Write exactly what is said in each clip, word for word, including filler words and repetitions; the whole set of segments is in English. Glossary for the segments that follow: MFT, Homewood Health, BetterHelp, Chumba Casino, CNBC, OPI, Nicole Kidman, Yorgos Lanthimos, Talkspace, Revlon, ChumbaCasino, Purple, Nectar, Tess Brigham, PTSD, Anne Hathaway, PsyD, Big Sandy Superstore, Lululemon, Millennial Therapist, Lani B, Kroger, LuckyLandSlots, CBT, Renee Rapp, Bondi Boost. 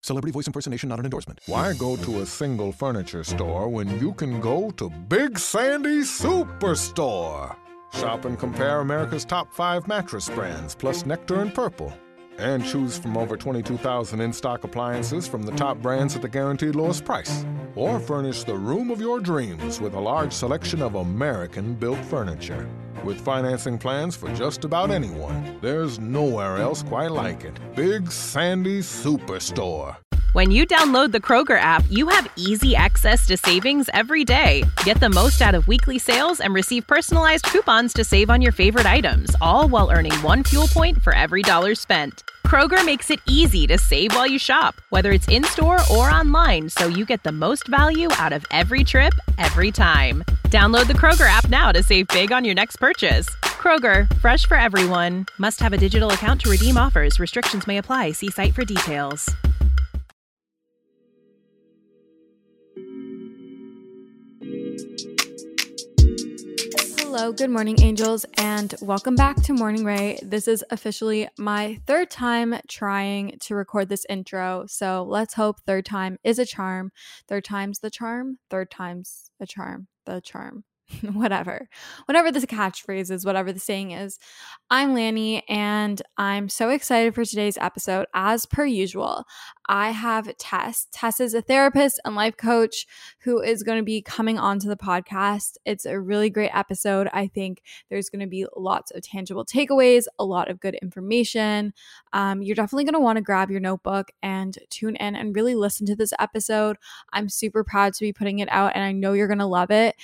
Celebrity voice impersonation not an endorsement. Why go to a single furniture store when you can go to Big Sandy Superstore? Shop and compare America's top five mattress brands, plus Nectar and Purple. And choose from over twenty-two thousand in-stock appliances from the top brands at the guaranteed lowest price. Or furnish the room of your dreams with a large selection of American-built furniture. With financing plans for just about anyone, there's nowhere else quite like it. Big Sandy Superstore. When you download the Kroger app, you have easy access to savings every day. Get the most out of weekly sales and receive personalized coupons to save on your favorite items, all while earning one fuel point for every dollar spent. Kroger makes it easy to save while you shop, whether it's in-store or online, so you get the most value out of every trip, every time. Download the Kroger app now to save big on your next purchase. Kroger, fresh for everyone. Must have a digital account to redeem offers. Restrictions may apply. See site for details. Hello, good morning, angels, and welcome back to Morning Ray. This is officially my third time trying to record this intro, so let's hope third time is a charm. Third time's the charm. Third time's a charm. The charm. Whatever. Whatever this catchphrase is, whatever the saying is. I'm Lanny, and I'm so excited for today's episode. As per usual, I have Tess. Tess is a therapist and life coach who is going to be coming onto the podcast. It's a really great episode. I think there's going to be lots of tangible takeaways, a lot of good information. Um, you're definitely going to want to grab your notebook and tune in and really listen to this episode. I'm super proud to be putting it out, and I know you're going to love it.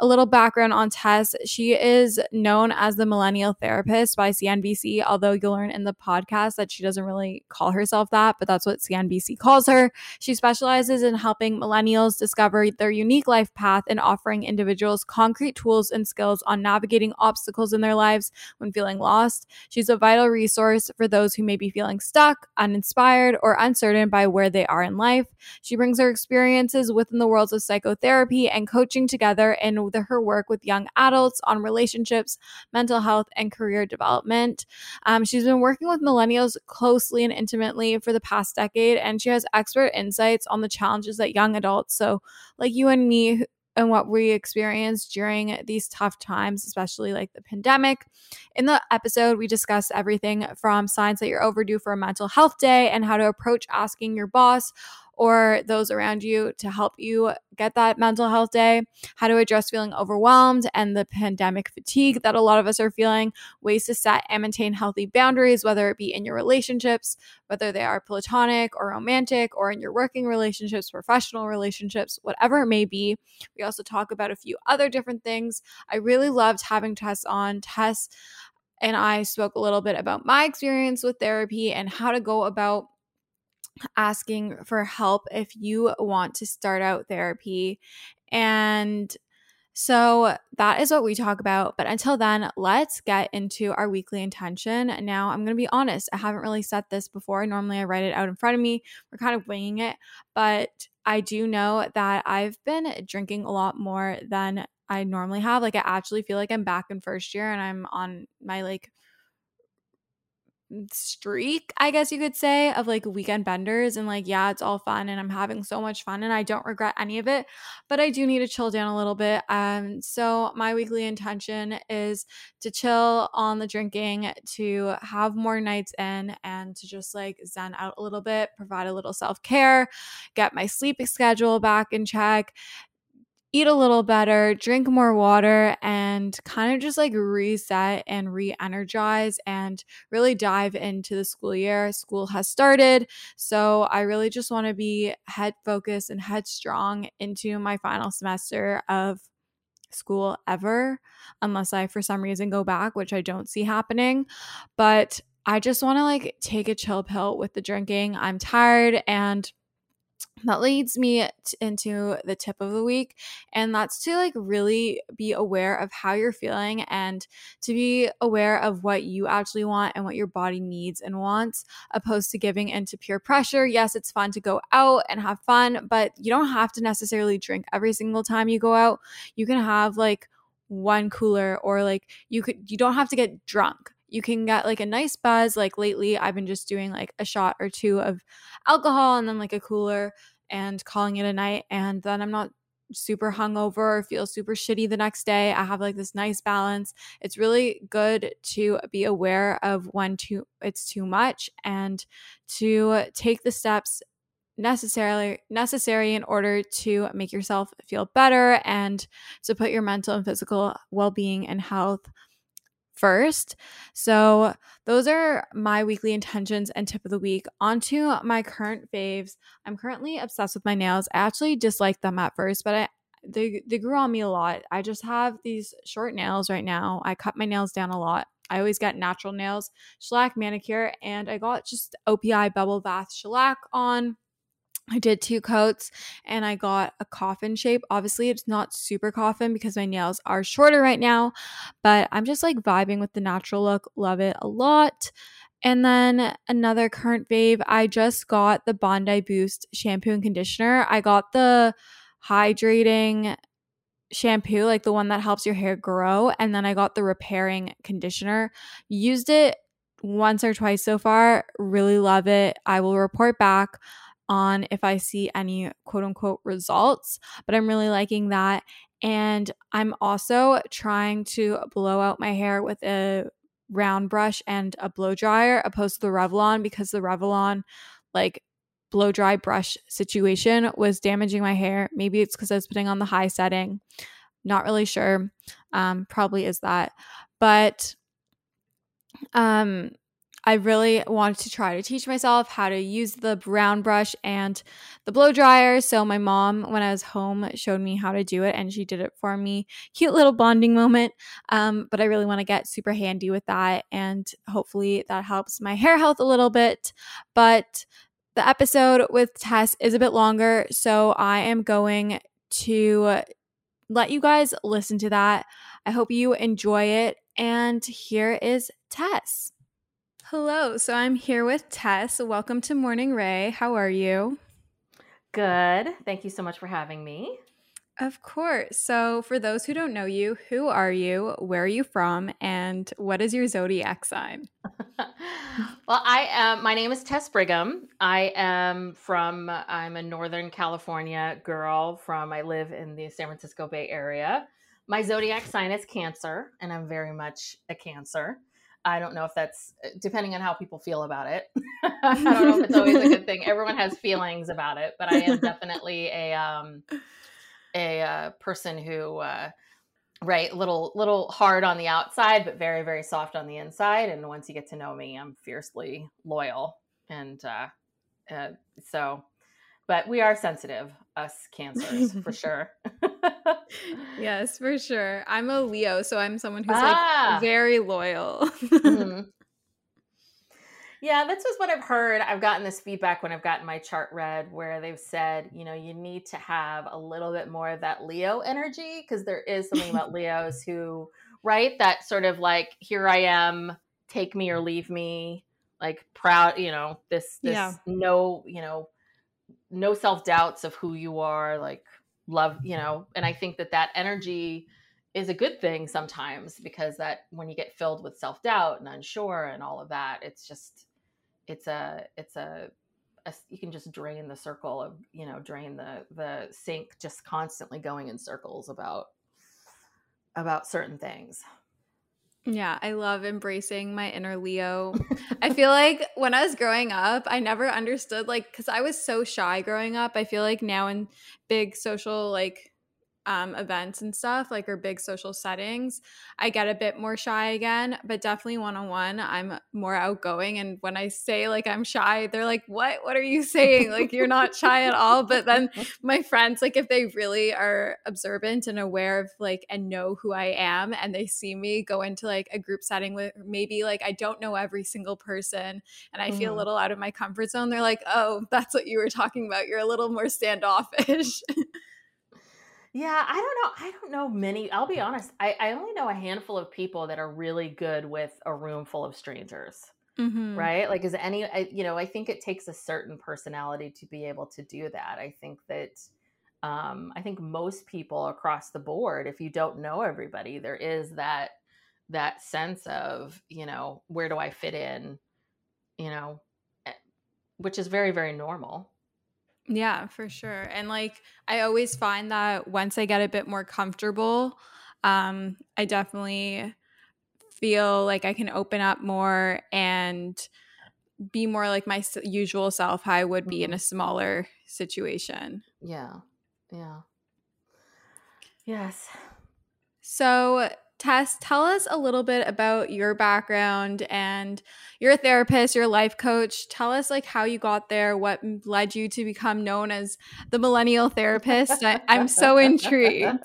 A little background on Tess. She is known as the Millennial Therapist by C N B C, although you'll learn in the podcast that she doesn't really call herself that, but that's what C N B C calls her. She specializes in helping millennials discover their unique life path and offering individuals concrete tools and skills on navigating obstacles in their lives when feeling lost. She's a vital resource for those who may be feeling stuck, uninspired, or uncertain by where they are in life. She brings her experiences within the worlds of psychotherapy and coaching together in The, her work with young adults on relationships, mental health, and career development. Um, she's been working with millennials closely and intimately for the past decade, and she has expert insights on the challenges that young adults, so like you and me, and what we experienced during these tough times, especially like the pandemic. In the episode, we discussed everything from signs that you're overdue for a mental health day and how to approach asking your boss or those around you to help you get that mental health day, how to address feeling overwhelmed and the pandemic fatigue that a lot of us are feeling, ways to set and maintain healthy boundaries, whether it be in your relationships, whether they are platonic or romantic, or in your working relationships, professional relationships, whatever it may be. We also talk about a few other different things. I really loved having Tess on. Tess and I spoke a little bit about my experience with therapy and how to go about asking for help if you want to start out therapy. And so that is what we talk about. But until then, let's get into our weekly intention. Now, I'm going to be honest, I haven't really set this before. Normally, I write it out in front of me. We're kind of winging it. But I do know that I've been drinking a lot more than I normally have. Like, I actually feel like I'm back in first year and I'm on my, like, streak, I guess you could say, of like weekend benders, and like, yeah, it's all fun and I'm having so much fun and I don't regret any of it, but I do need to chill down a little bit. Um, so my weekly intention is to chill on the drinking, to have more nights in, and to just like zen out a little bit, provide a little self-care, get my sleep schedule back in check, eat a little better, drink more water, and kind of just like reset and re-energize and really dive into the school year. School has started, so I really just want to be head focused and headstrong into my final semester of school ever, unless I for some reason go back, which I don't see happening. But I just want to like take a chill pill with the drinking. I'm tired, and that leads me t- into the tip of the week, and that's to like really be aware of how you're feeling and to be aware of what you actually want and what your body needs and wants, opposed to giving into peer pressure. Yes, it's fun to go out and have fun, but you don't have to necessarily drink every single time you go out. You can have like one cooler, or like you could, you don't have to get drunk. you can get like a nice buzz. Like lately I've been just doing like a shot or two of alcohol and then like a cooler and calling it a night. And then I'm not super hungover or feel super shitty the next day. I have like this nice balance. It's really good to be aware of when too it's too much and to take the steps necessarily necessary in order to make yourself feel better and to put your mental and physical well-being and health first. So those are my weekly intentions and tip of the week. Onto my current faves. I'm currently obsessed with my nails. I actually disliked them at first, but I they, they grew on me a lot. I just have these short nails right now. I cut my nails down a lot. I always got natural nails, shellac manicure, and I got just O P I bubble bath shellac on. I did two coats and I got a coffin shape. Obviously, it's not super coffin because my nails are shorter right now, but I'm just like vibing with the natural look. Love it a lot. And then another current fave, I just got the Bondi Boost shampoo and conditioner. I got the hydrating shampoo, like the one that helps your hair grow. And then I got the repairing conditioner. Used it once or twice so far. Really love it. I will report back on if I see any quote unquote results, but I'm really liking that. And I'm also trying to blow out my hair with a round brush and a blow dryer opposed to the Revlon, because the Revlon like blow dry brush situation was damaging my hair. Maybe it's because I was putting on the high setting. Not really sure. Um, probably is that. But um I really wanted to try to teach myself how to use the round brush and the blow dryer. So my mom, when I was home, showed me how to do it and she did it for me. Cute little bonding moment. Um, but I really want to get super handy with that. And hopefully that helps my hair health a little bit. But the episode with Tess is a bit longer. So I am going to let you guys listen to that. I hope you enjoy it. And here is Tess. Hello. So I'm here with Tess. Welcome to Morning Ray. How are you? Good. Thank you so much for having me. Of course. So for those who don't know you, who are you? Where are you from? And what is your zodiac sign? Well, I am. My name is Tess Brigham. I am from, I'm a Northern California girl from, I live in the San Francisco Bay Area. My zodiac sign is Cancer, and I'm very much a Cancer. I don't know if that's depending on how people feel about it. I don't know if it's always a good thing. Everyone has feelings about it, but I am definitely a, um, a, uh, person who, uh, right. Little, little hard on the outside, but very, very soft on the inside. And once you get to know me, I'm fiercely loyal. And, uh, uh so, but we are sensitive, us Cancers, for sure. Yes, for sure. I'm a Leo, so I'm someone who's ah. like very loyal. Mm-hmm. Yeah, that's just what I've heard. I've gotten this feedback when I've gotten my chart read where they've said, you know, you need to have a little bit more of that Leo energy, because there is something about Leos who, right, that sort of like, here I am, take me or leave me, like proud, you know, this, this yeah. no, you know, no self-doubts of who you are, like love, you know, and I think that that energy is a good thing sometimes, because that when you get filled with self-doubt and unsure and all of that, it's just, it's a, it's a, a you can just drain the circle of, you know, drain the, the sink, just constantly going in circles about, about certain things. Yeah, I love embracing my inner Leo. I feel like when I was growing up, I never understood, like, because I was so shy growing up. I feel like now in big social, like, um, events and stuff, like, or big social settings, I get a bit more shy again. But definitely one-on-one, I'm more outgoing. And when I say, like, I'm shy, they're like, what? What are you saying? Like, you're not shy at all. But then my friends, like, if they really are observant and aware of, like, and know who I am, and they see me go into, like, a group setting with maybe, like, I don't know every single person, and I mm. feel a little out of my comfort zone, they're like, oh, that's what you were talking about. You're a little more standoffish. Yeah, I don't know. I don't know many. I'll be honest. I, I only know a handful of people that are really good with a room full of strangers, mm-hmm. right? Like, is any, I, you know, I think it takes a certain personality to be able to do that. I think that, um, I think most people across the board, if you don't know everybody, there is that that sense of, you know, where do I fit in, you know, which is very, very normal. Yeah, for sure. And like, I always find that once I get a bit more comfortable, um, I definitely feel like I can open up more and be more like my usual self, how I would be in a smaller situation. Yeah. Yeah. Yes. So Tess, tell us a little bit about your background, and you're a therapist, you're a life coach. Tell us like how you got there, what led you to become known as the millennial therapist. I, I'm so intrigued.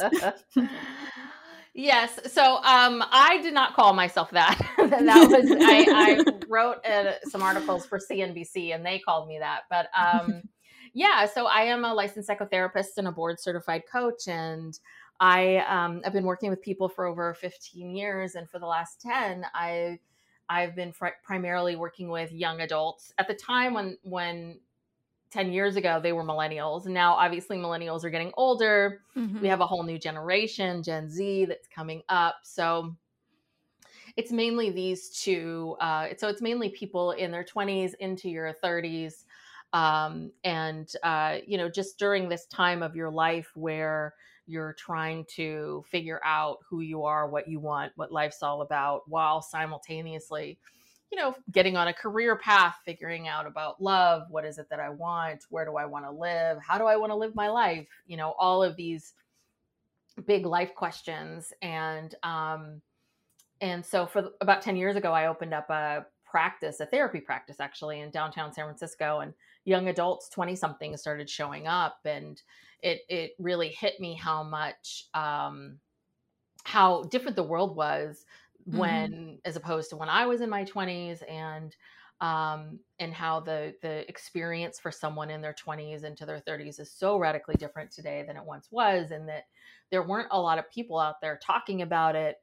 Yes. So um, I did not call myself that. That was I, I wrote uh, some articles for C N B C and they called me that. But um, yeah, so I am a licensed psychotherapist and a board certified coach. And I, um, I've been working with people for over fifteen years. And for the last ten, I, I've been fr- primarily working with young adults. At the time when, when ten years ago, they were millennials. And now obviously millennials are getting older. Mm-hmm. We have a whole new generation, Gen Z, that's coming up. So it's mainly these two. Uh, so it's mainly people in their twenties into your thirties. Um, and, uh, you know, just during this time of your life where you're trying to figure out who you are, what you want, what life's all about, while simultaneously, you know, getting on a career path, figuring out about love. What is it that I want? Where do I want to live? How do I want to live my life? You know, all of these big life questions. And, um, and so for about ten years ago, I opened up a practice, a therapy practice actually in downtown San Francisco, and young adults, twenty somethings started showing up, and it, it really hit me how much, um, how different the world was when, mm-hmm. as opposed to when I was in my twenties, and, um, and how the, the experience for someone in their twenties into their thirties is so radically different today than it once was. And that there weren't a lot of people out there talking about it,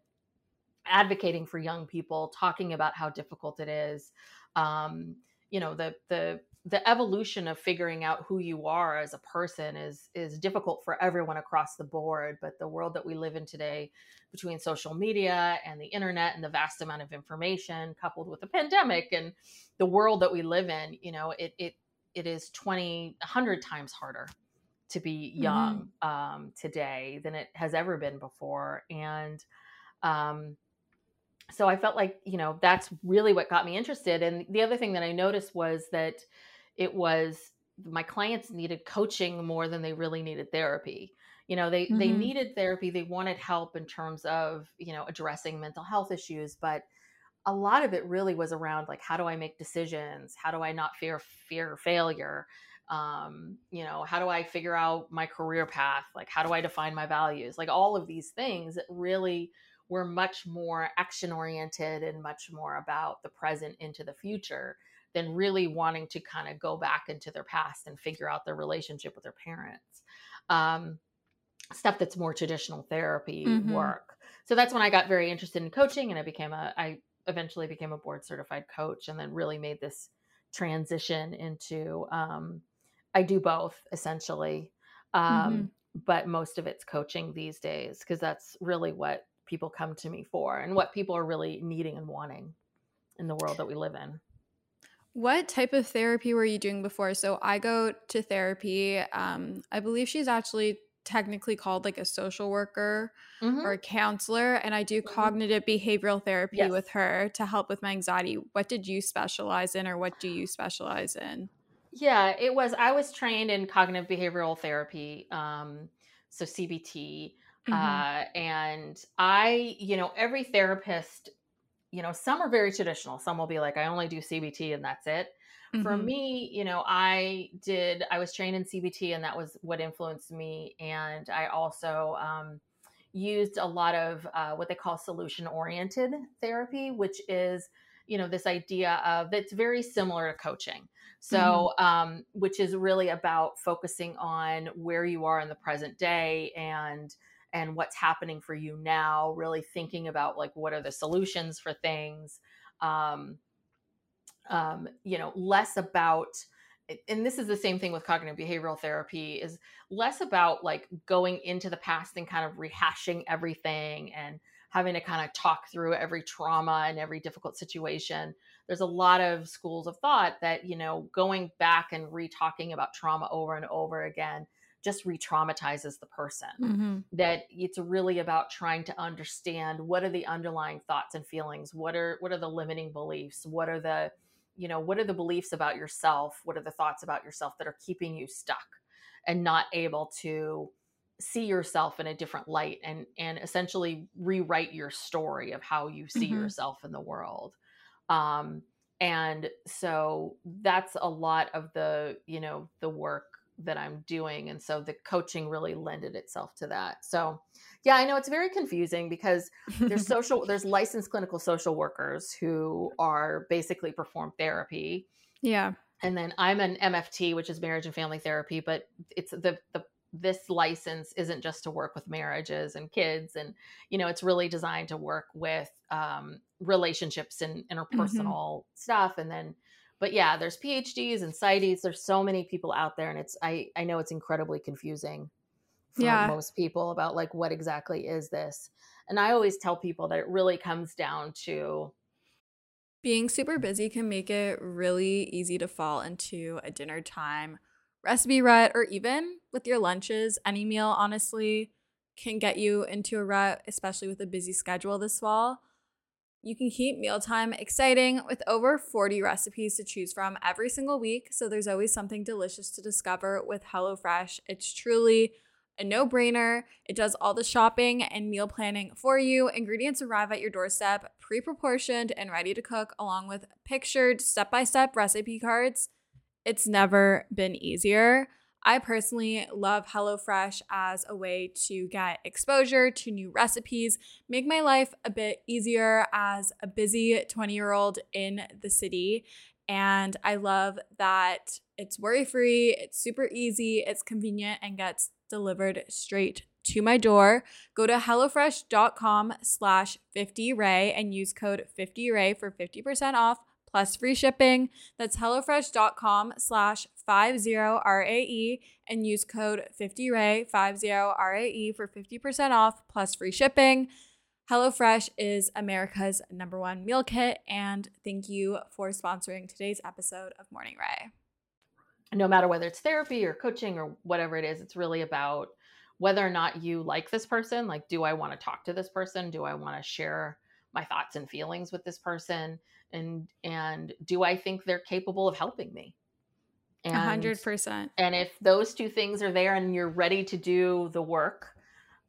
advocating for young people, talking about how difficult it is. Um, you know, the, the, the evolution of figuring out who you are as a person is, is difficult for everyone across the board, but the world that we live in today, between social media and the internet and the vast amount of information coupled with the pandemic and the world that we live in, you know, it, it, it is twenty, a hundred times harder to be young, mm-hmm. um, today than it has ever been before. And, um, so I felt like, you know, that's really what got me interested. And the other thing that I noticed was that it was my clients needed coaching more than they really needed therapy. You know, they, mm-hmm. they needed therapy. They wanted help in terms of, you know, addressing mental health issues, but a lot of it really was around like, how do I make decisions? How do I not fear, fear failure? Um, you know, how do I figure out my career path? Like, how do I define my values? Like all of these things that really were much more action oriented and much more about the present into the future than really wanting to kind of go back into their past and figure out their relationship with their parents. Um, stuff that's more traditional therapy mm-hmm. work. So that's when I got very interested in coaching, and I became a, I eventually became a board certified coach, and then really made this transition into, um, I do both essentially. Um, mm-hmm. but most of it's coaching these days, 'cause that's really what people come to me for and what people are really needing and wanting in the world that we live in. What type of therapy were you doing before? So I go to therapy. Um, I believe she's actually technically called like a social worker mm-hmm. or a counselor. And I do mm-hmm. cognitive behavioral therapy yes. with her to help with my anxiety. What did you specialize in, or what do you specialize in? Yeah, it was, I was trained in cognitive behavioral therapy. Um, so C B T. Uh, and I, you know, every therapist, you know, some are very traditional. Some will be like, I only do C B T and that's it. Mm-hmm. For me, you know, I did, I was trained in C B T, and that was what influenced me. And I also, um, used a lot of, uh, what they call solution oriented therapy, which is, you know, this idea of, that's very similar to coaching. So, mm-hmm. um, which is really about focusing on where you are in the present day and, and what's happening for you now, really thinking about like, what are the solutions for things? Um, um, you know, less about, and this is the same thing with cognitive behavioral therapy, is less about like going into the past and kind of rehashing everything and having to kind of talk through every trauma and every difficult situation. There's a lot of schools of thought that, you know, going back and re-talking about trauma over and over again just re-traumatizes the person. Mm-hmm. That it's really about trying to understand what are the underlying thoughts and feelings? What are, what are the limiting beliefs? What are the, you know, what are the beliefs about yourself? What are the thoughts about yourself that are keeping you stuck and not able to see yourself in a different light and, and essentially rewrite your story of how you see mm-hmm. yourself in the world. Um, and so that's a lot of the, you know, the work that I'm doing. And so the coaching really lended itself to that. So yeah, I know it's very confusing because there's social, there's licensed clinical social workers who are basically perform therapy. Yeah. And then I'm an M F T, which is marriage and family therapy, but it's the, the, this license isn't just to work with marriages and kids. And, you know, it's really designed to work with, um, relationships and interpersonal mm-hmm. stuff. And then, But yeah, there's P H Ds and PsyDs. There's so many people out there. And it's, I, I know it's incredibly confusing for yeah. most people about like, what exactly is this? And I always tell people that it really comes down to being super busy can make it really easy to fall into a dinner time recipe rut, or even with your lunches. Any meal, honestly, can get you into a rut, especially with a busy schedule this fall. You can keep mealtime exciting with over forty recipes to choose from every single week, so there's always something delicious to discover with HelloFresh. It's truly a no-brainer. It does all the shopping and meal planning for you. Ingredients arrive at your doorstep, pre-proportioned and ready to cook, along with pictured step-by-step recipe cards. It's never been easier. I personally love HelloFresh as a way to get exposure to new recipes, make my life a bit easier as a busy twenty-year-old in the city. And I love that it's worry-free, it's super easy, it's convenient, and gets delivered straight to my door. Go to HelloFresh dot com slash fifty Ray and use code fifty Ray for fifty percent off, plus free shipping. That's HelloFresh dot com slash fifty R A E and use code fifty R A E, fifty R A E for fifty percent off plus free shipping. HelloFresh is America's number one meal kit, and thank you for sponsoring today's episode of Morning Ray. No matter whether it's therapy or coaching or whatever it is, it's really about whether or not you like this person. Like, do I want to talk to this person? Do I want to share my thoughts and feelings with this person? And, and do I think they're capable of helping me? A hundred percent. And if those two things are there and you're ready to do the work,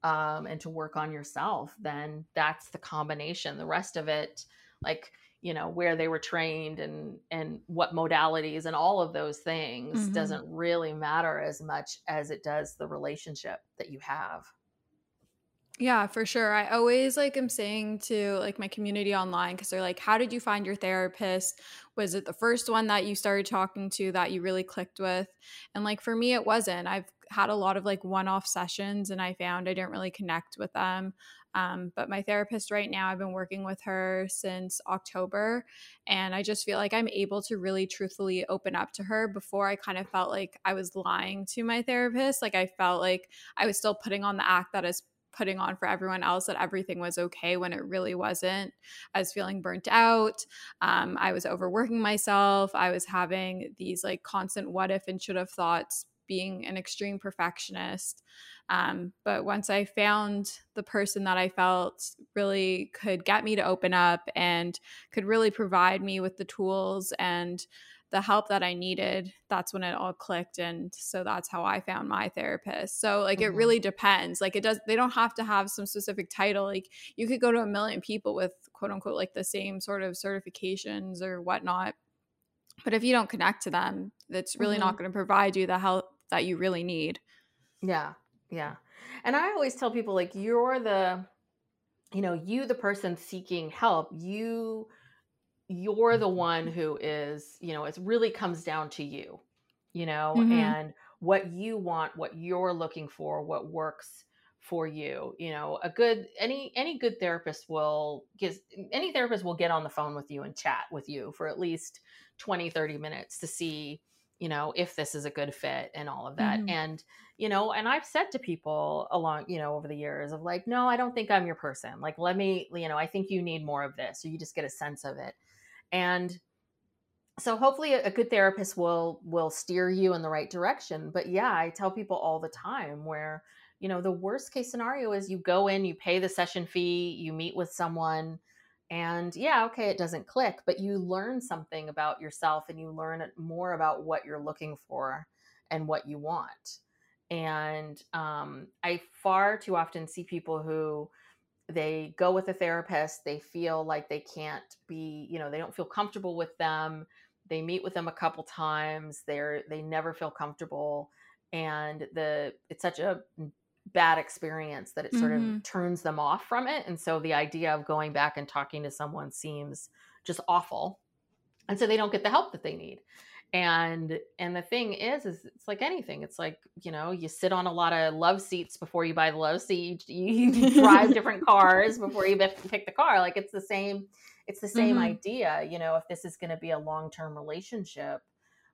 um, and to work on yourself, then that's the combination. The rest of it, like, you know, where they were trained and, and what modalities and all of those things mm-hmm. doesn't really matter as much as it does the relationship that you have. Yeah, for sure. I always like am saying to like my community online, because they're like, how did you find your therapist? Was it the first one that you started talking to that you really clicked with? And like for me, it wasn't. I've had a lot of like one-off sessions and I found I didn't really connect with them. Um, but my therapist right now, I've been working with her since October, and I just feel like I'm able to really truthfully open up to her. Before, I kind of felt like I was lying to my therapist. Like I felt like I was still putting on the act that is putting on for everyone else, that everything was okay when it really wasn't. I was feeling burnt out. Um, I was overworking myself. I was having these like constant what if and should have thoughts, being an extreme perfectionist. Um, but once I found the person that I felt really could get me to open up and could really provide me with the tools and the help that I needed, that's when it all clicked. And so that's how I found my therapist. So like, mm-hmm. it really depends. Like it does, they don't have to have some specific title. Like you could go to a million people with quote unquote, like the same sort of certifications or whatnot. But if you don't connect to them, that's really mm-hmm. not going to provide you the help that you really need. Yeah. Yeah. And I always tell people like, you're the, you know, you, the person seeking help, you you're the one who is, you know, it really comes down to you, you know, mm-hmm. and what you want, what you're looking for, what works for you. You know, a good, any, any good therapist will gives, any therapist will get on the phone with you and chat with you for at least twenty, thirty minutes to see, you know, if this is a good fit and all of that. Mm-hmm. And, you know, and I've said to people along, you know, over the years of like, no, I don't think I'm your person. Like, let me, you know, I think you need more of this. So you just get a sense of it. And so hopefully a good therapist will, will steer you in the right direction. But yeah, I tell people all the time where, you know, the worst case scenario is you go in, you pay the session fee, you meet with someone, and yeah, okay, it doesn't click, but you learn something about yourself and you learn more about what you're looking for and what you want. And um, I far too often see people who they go with a therapist, they feel like they can't be, you know, they don't feel comfortable with them. They meet with them a couple times. They're, they never feel comfortable. And the, it's such a bad experience that it sort mm-hmm. of turns them off from it. And so the idea of going back and talking to someone seems just awful. And so they don't get the help that they need. And, and the thing is, is it's like anything. It's like, you know, you sit on a lot of love seats before you buy the love seat, you, you drive different cars before you pick the car. Like it's the same, it's the same mm-hmm. idea. You know, if this is going to be a long-term relationship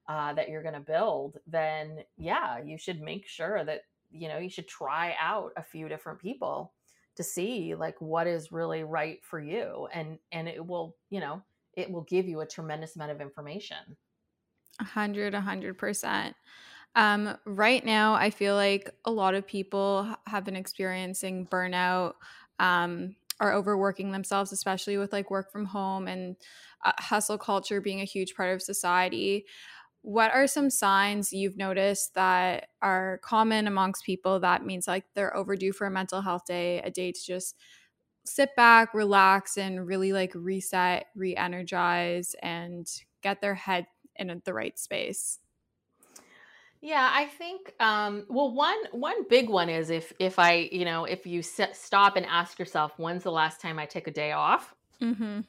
uh, that you're going to build, then yeah, you should make sure that, you know, you should try out a few different people to see like what is really right for you. And, and it will, you know, it will give you a tremendous amount of information. A hundred, a hundred percent. Um, right now, I feel like a lot of people have been experiencing burnout, um, are overworking themselves, especially with like work from home and uh, hustle culture being a huge part of society. What are some signs you've noticed that are common amongst people that means like they're overdue for a mental health day, a day to just sit back, relax, and really like reset, re-energize, and get their head in the right space? Yeah, I think, um, well, one, one big one is if, if I, you know, if you sit, stop and ask yourself, when's the last time I took a day off? Mm-hmm.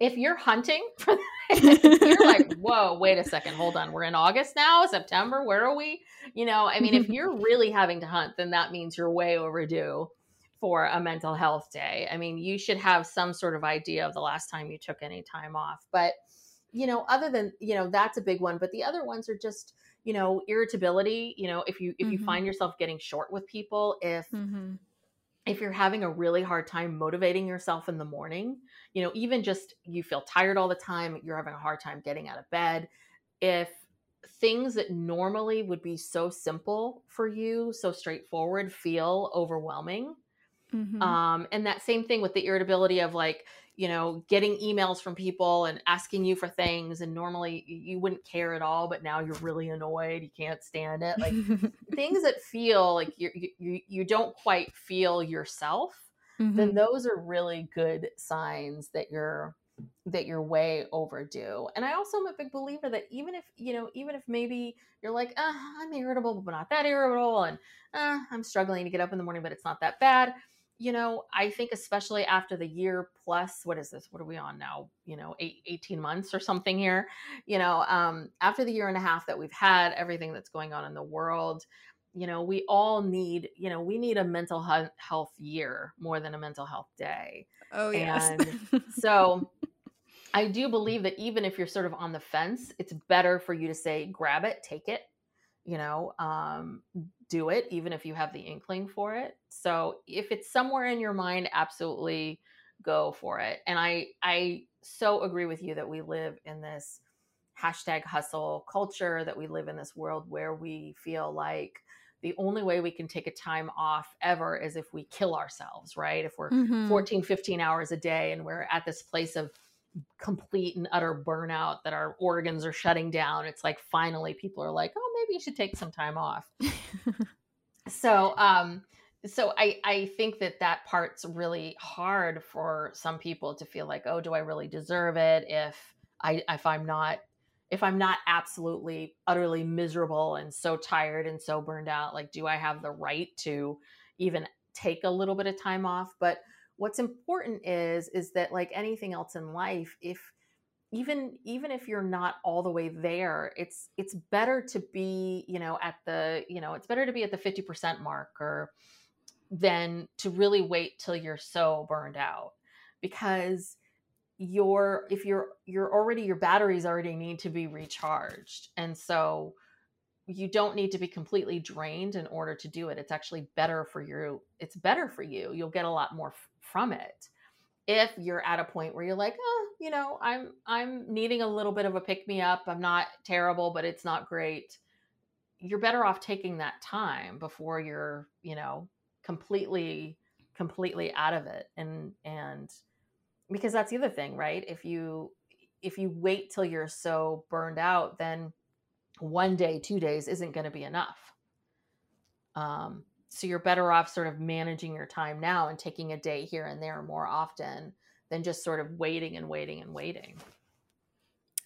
If you're hunting for that, you're like, whoa, wait a second, hold on. We're in August now, September, where are we? You know, I mean, if you're really having to hunt, then that means you're way overdue for a mental health day. I mean, you should have some sort of idea of the last time you took any time off. But, you know, other than, you know, that's a big one, but the other ones are just, you know, irritability, you know, if you, if mm-hmm. you find yourself getting short with people, if, mm-hmm. if you're having a really hard time motivating yourself in the morning, you know, even just you feel tired all the time, you're having a hard time getting out of bed. If things that normally would be so simple for you, so straightforward, feel overwhelming. Mm-hmm. Um, and that same thing with the irritability of like, you know, getting emails from people and asking you for things. And normally you wouldn't care at all, but now you're really annoyed. You can't stand it. Like things that feel like you you you don't quite feel yourself, mm-hmm. then those are really good signs that you're, that you're way overdue. And I also am a big believer that even if, you know, even if maybe you're like, uh, I'm irritable, but not that irritable. And uh, I'm struggling to get up in the morning, but it's not that bad. You know, I think especially after the year plus, what is this? What are we on now? You know, eight, eighteen months or something here, you know, um, after the year and a half that we've had, everything that's going on in the world, you know, we all need, you know, we need a mental health year more than a mental health day. Oh, yes. And so I do believe that even if you're sort of on the fence, it's better for you to say, grab it, take it, you know, um, do it, even if you have the inkling for it. So if it's somewhere in your mind, absolutely go for it. And I, I so agree with you that we live in this hashtag hustle culture, that we live in this world where we feel like the only way we can take a time off ever is if we kill ourselves, right? If we're mm-hmm. fourteen, fifteen hours a day and we're at this place of complete and utter burnout that our organs are shutting down. It's like, finally people are like, oh, maybe you should take some time off. so, um, so I, I think that that part's really hard for some people to feel like, oh, do I really deserve it? If I, if I'm not, if I'm not absolutely utterly miserable and so tired and so burned out, like, do I have the right to even take a little bit of time off? But what's important is, is that like anything else in life, if even, even if you're not all the way there, it's, it's better to be, you know, at the, you know, it's better to be at the fifty percent mark or than to really wait till you're so burned out, because your, if you're, you're already, your batteries already need to be recharged. And so you don't need to be completely drained in order to do it. It's actually better for you. It's better for you. You'll get a lot more f- from it. If you're at a point where you're like, oh, you know, I'm, I'm needing a little bit of a pick me up. I'm not terrible, but it's not great. You're better off taking that time before you're, you know, completely, completely out of it. And, and because that's the other thing, right? If you, if you wait till you're so burned out, then one day, two days isn't going to be enough. Um, So you're better off sort of managing your time now and taking a day here and there more often than just sort of waiting and waiting and waiting.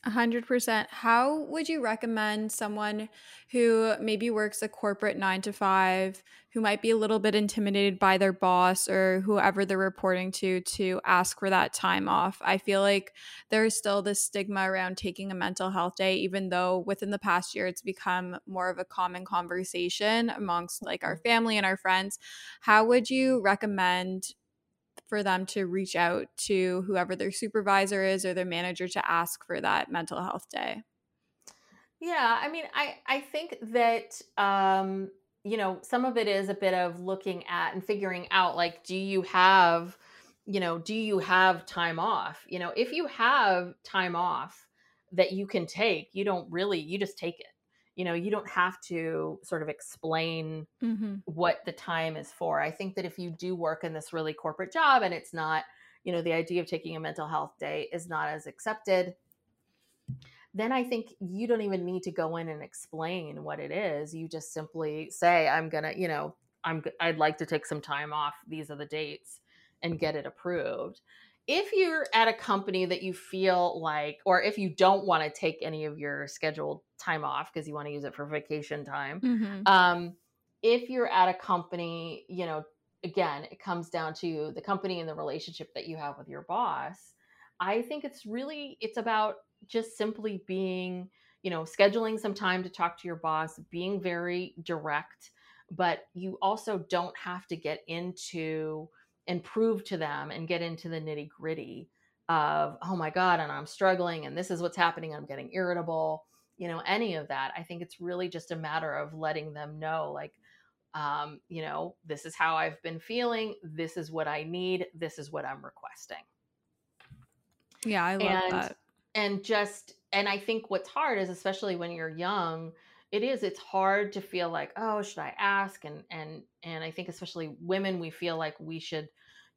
A hundred percent. How would you recommend someone who maybe works a corporate nine to five, who might be a little bit intimidated by their boss or whoever they're reporting to, to ask for that time off? I feel like there's still this stigma around taking a mental health day, even though within the past year, it's become more of a common conversation amongst like our family and our friends. How would you recommend for them to reach out to whoever their supervisor is or their manager to ask for that mental health day? Yeah. I mean, I, I think that, um, you know, some of it is a bit of looking at and figuring out, like, do you have, you know, do you have time off? You know, if you have time off that you can take, you don't really, you just take it. You know, you don't have to sort of explain mm-hmm. what the time is for. I think that if you do work in this really corporate job and it's not, you know, the idea of taking a mental health day is not as accepted, then I think you don't even need to go in and explain what it is. You just simply say, I'm going to, you know, I'm, I'd like to take some time off. These are the dates, and get it approved. If you're at a company that you feel like, or if you don't want to take any of your scheduled time off because you want to use it for vacation time, mm-hmm. um, if you're at a company, you know, again, it comes down to the company and the relationship that you have with your boss. I think it's really, it's about just simply being, you know, scheduling some time to talk to your boss, being very direct, but you also don't have to get into and prove to them and get into the nitty gritty of, oh my God, and I'm struggling and this is what's happening. I'm getting irritable, you know, any of that. I think it's really just a matter of letting them know, like, um, you know, this is how I've been feeling. This is what I need. This is what I'm requesting. Yeah. I love and, that. And just, and I think what's hard is, especially when you're young, it is, it's hard to feel like, oh, should I ask? And, and, and I think especially women, we feel like we should,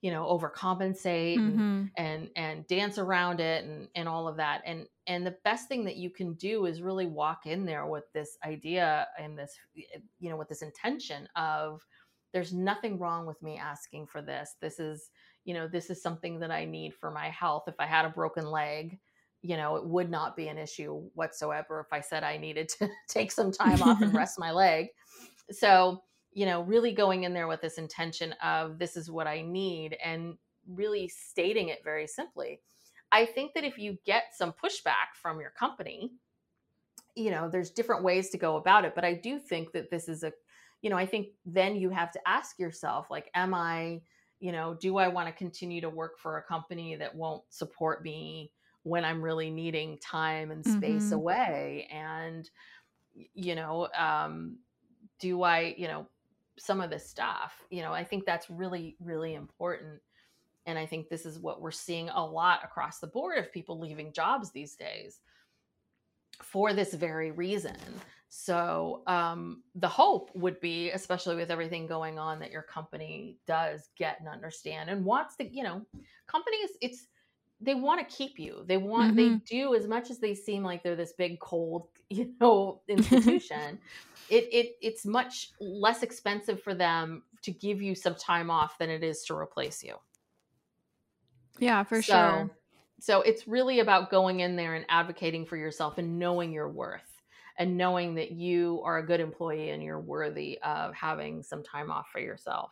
you know, overcompensate mm-hmm. and, and, and dance around it and, and all of that. And, and the best thing that you can do is really walk in there with this idea and this, you know, with this intention of, there's nothing wrong with me asking for this. This is, you know, this is something that I need for my health. If I had a broken leg, you know, it would not be an issue whatsoever if I said I needed to take some time off and rest my leg. So, you know, really going in there with this intention of, this is what I need, and really stating it very simply. I think that if you get some pushback from your company, you know, there's different ways to go about it. But I do think that this is a, you know, I think then you have to ask yourself, like, am I, you know, do I want to continue to work for a company that won't support me when I'm really needing time and space mm-hmm. away? And, you know, um, do I, you know, some of this stuff, you know, I think that's really, really important. And I think this is what we're seeing a lot across the board of people leaving jobs these days for this very reason. So um, the hope would be, especially with everything going on, that your company does get and understand and wants to, you know, companies, it's, they want to keep you. They want, mm-hmm. they do, as much as they seem like they're this big cold, you know, institution, it, it, it's much less expensive for them to give you some time off than it is to replace you. Yeah, for so, sure. So it's really about going in there and advocating for yourself and knowing your worth and knowing that you are a good employee and you're worthy of having some time off for yourself.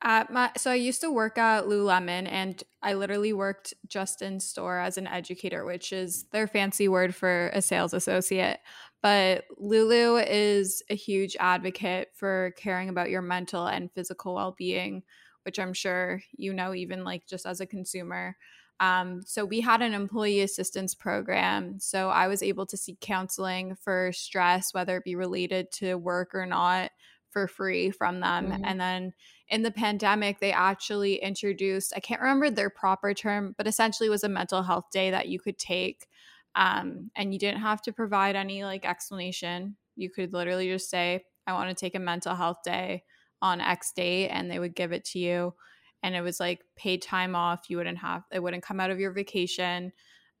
At my, so I used to work at Lululemon, and I literally worked just in store as an educator, which is their fancy word for a sales associate. But Lulu is a huge advocate for caring about your mental and physical well-being, which I'm sure you know, even like just as a consumer. Um, so we had an employee assistance program. So I was able to seek counseling for stress, whether it be related to work or not, for free from them. Mm-hmm. And then in the pandemic, they actually introduced, I can't remember their proper term, but essentially it was a mental health day that you could take. Um, and you didn't have to provide any like explanation. You could literally just say, I want to take a mental health day on X date, and they would give it to you. And it was like paid time off. You wouldn't have, it wouldn't come out of your vacation,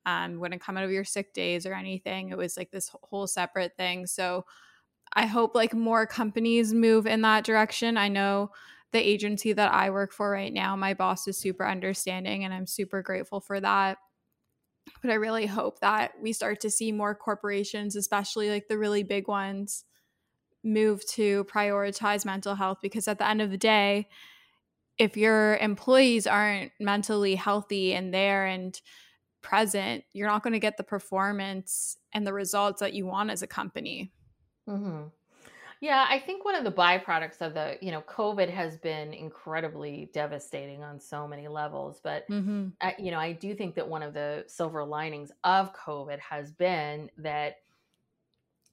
um, wouldn't come out of your sick days or anything. It was like this whole separate thing. So I hope like more companies move in that direction. I know the agency that I work for right now, my boss is super understanding, and I'm super grateful for that. But I really hope that we start to see more corporations, especially like the really big ones, move to prioritize mental health, because at the end of the day, if your employees aren't mentally healthy and there and present, you're not going to get the performance and the results that you want as a company. Mm-hmm. Yeah, I think one of the byproducts of the, you know, COVID has been incredibly devastating on so many levels. But, mm-hmm. I, you know, I do think that one of the silver linings of COVID has been that,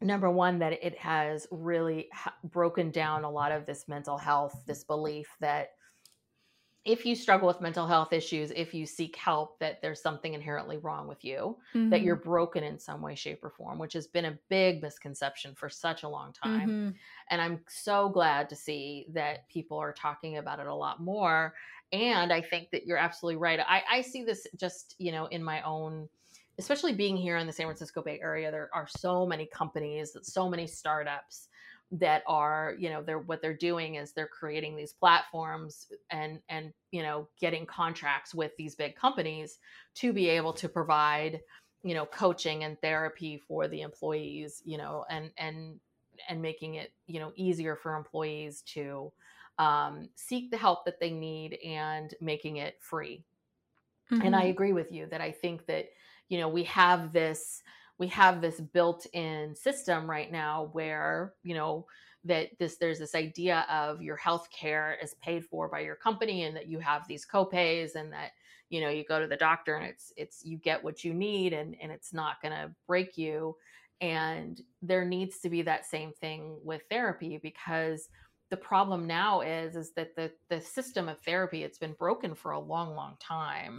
number one, that it has really ha- broken down a lot of this mental health, this belief that if you struggle with mental health issues, if you seek help, that there's something inherently wrong with you, mm-hmm. that you're broken in some way, shape, or form, which has been a big misconception for such a long time. Mm-hmm. And I'm so glad to see that people are talking about it a lot more. And I think that you're absolutely right. I, I see this just, you know, in my own, especially being here in the San Francisco Bay Area, there are so many companies, so many startups that are, you know, they're, what they're doing is they're creating these platforms and, and, you know, getting contracts with these big companies to be able to provide, you know, coaching and therapy for the employees, you know, and, and, and making it, you know, easier for employees to um, seek the help that they need and making it free. Mm-hmm. And I agree with you that I think that, you know, we have this, we have this built-in system right now where, you know, that this, there's this idea of your healthcare is paid for by your company and that you have these copays and that, you know, you go to the doctor and it's, it's, you get what you need and, and it's not going to break you. And there needs to be that same thing with therapy, because the problem now is, is that the, the system of therapy, it's been broken for a long, long time.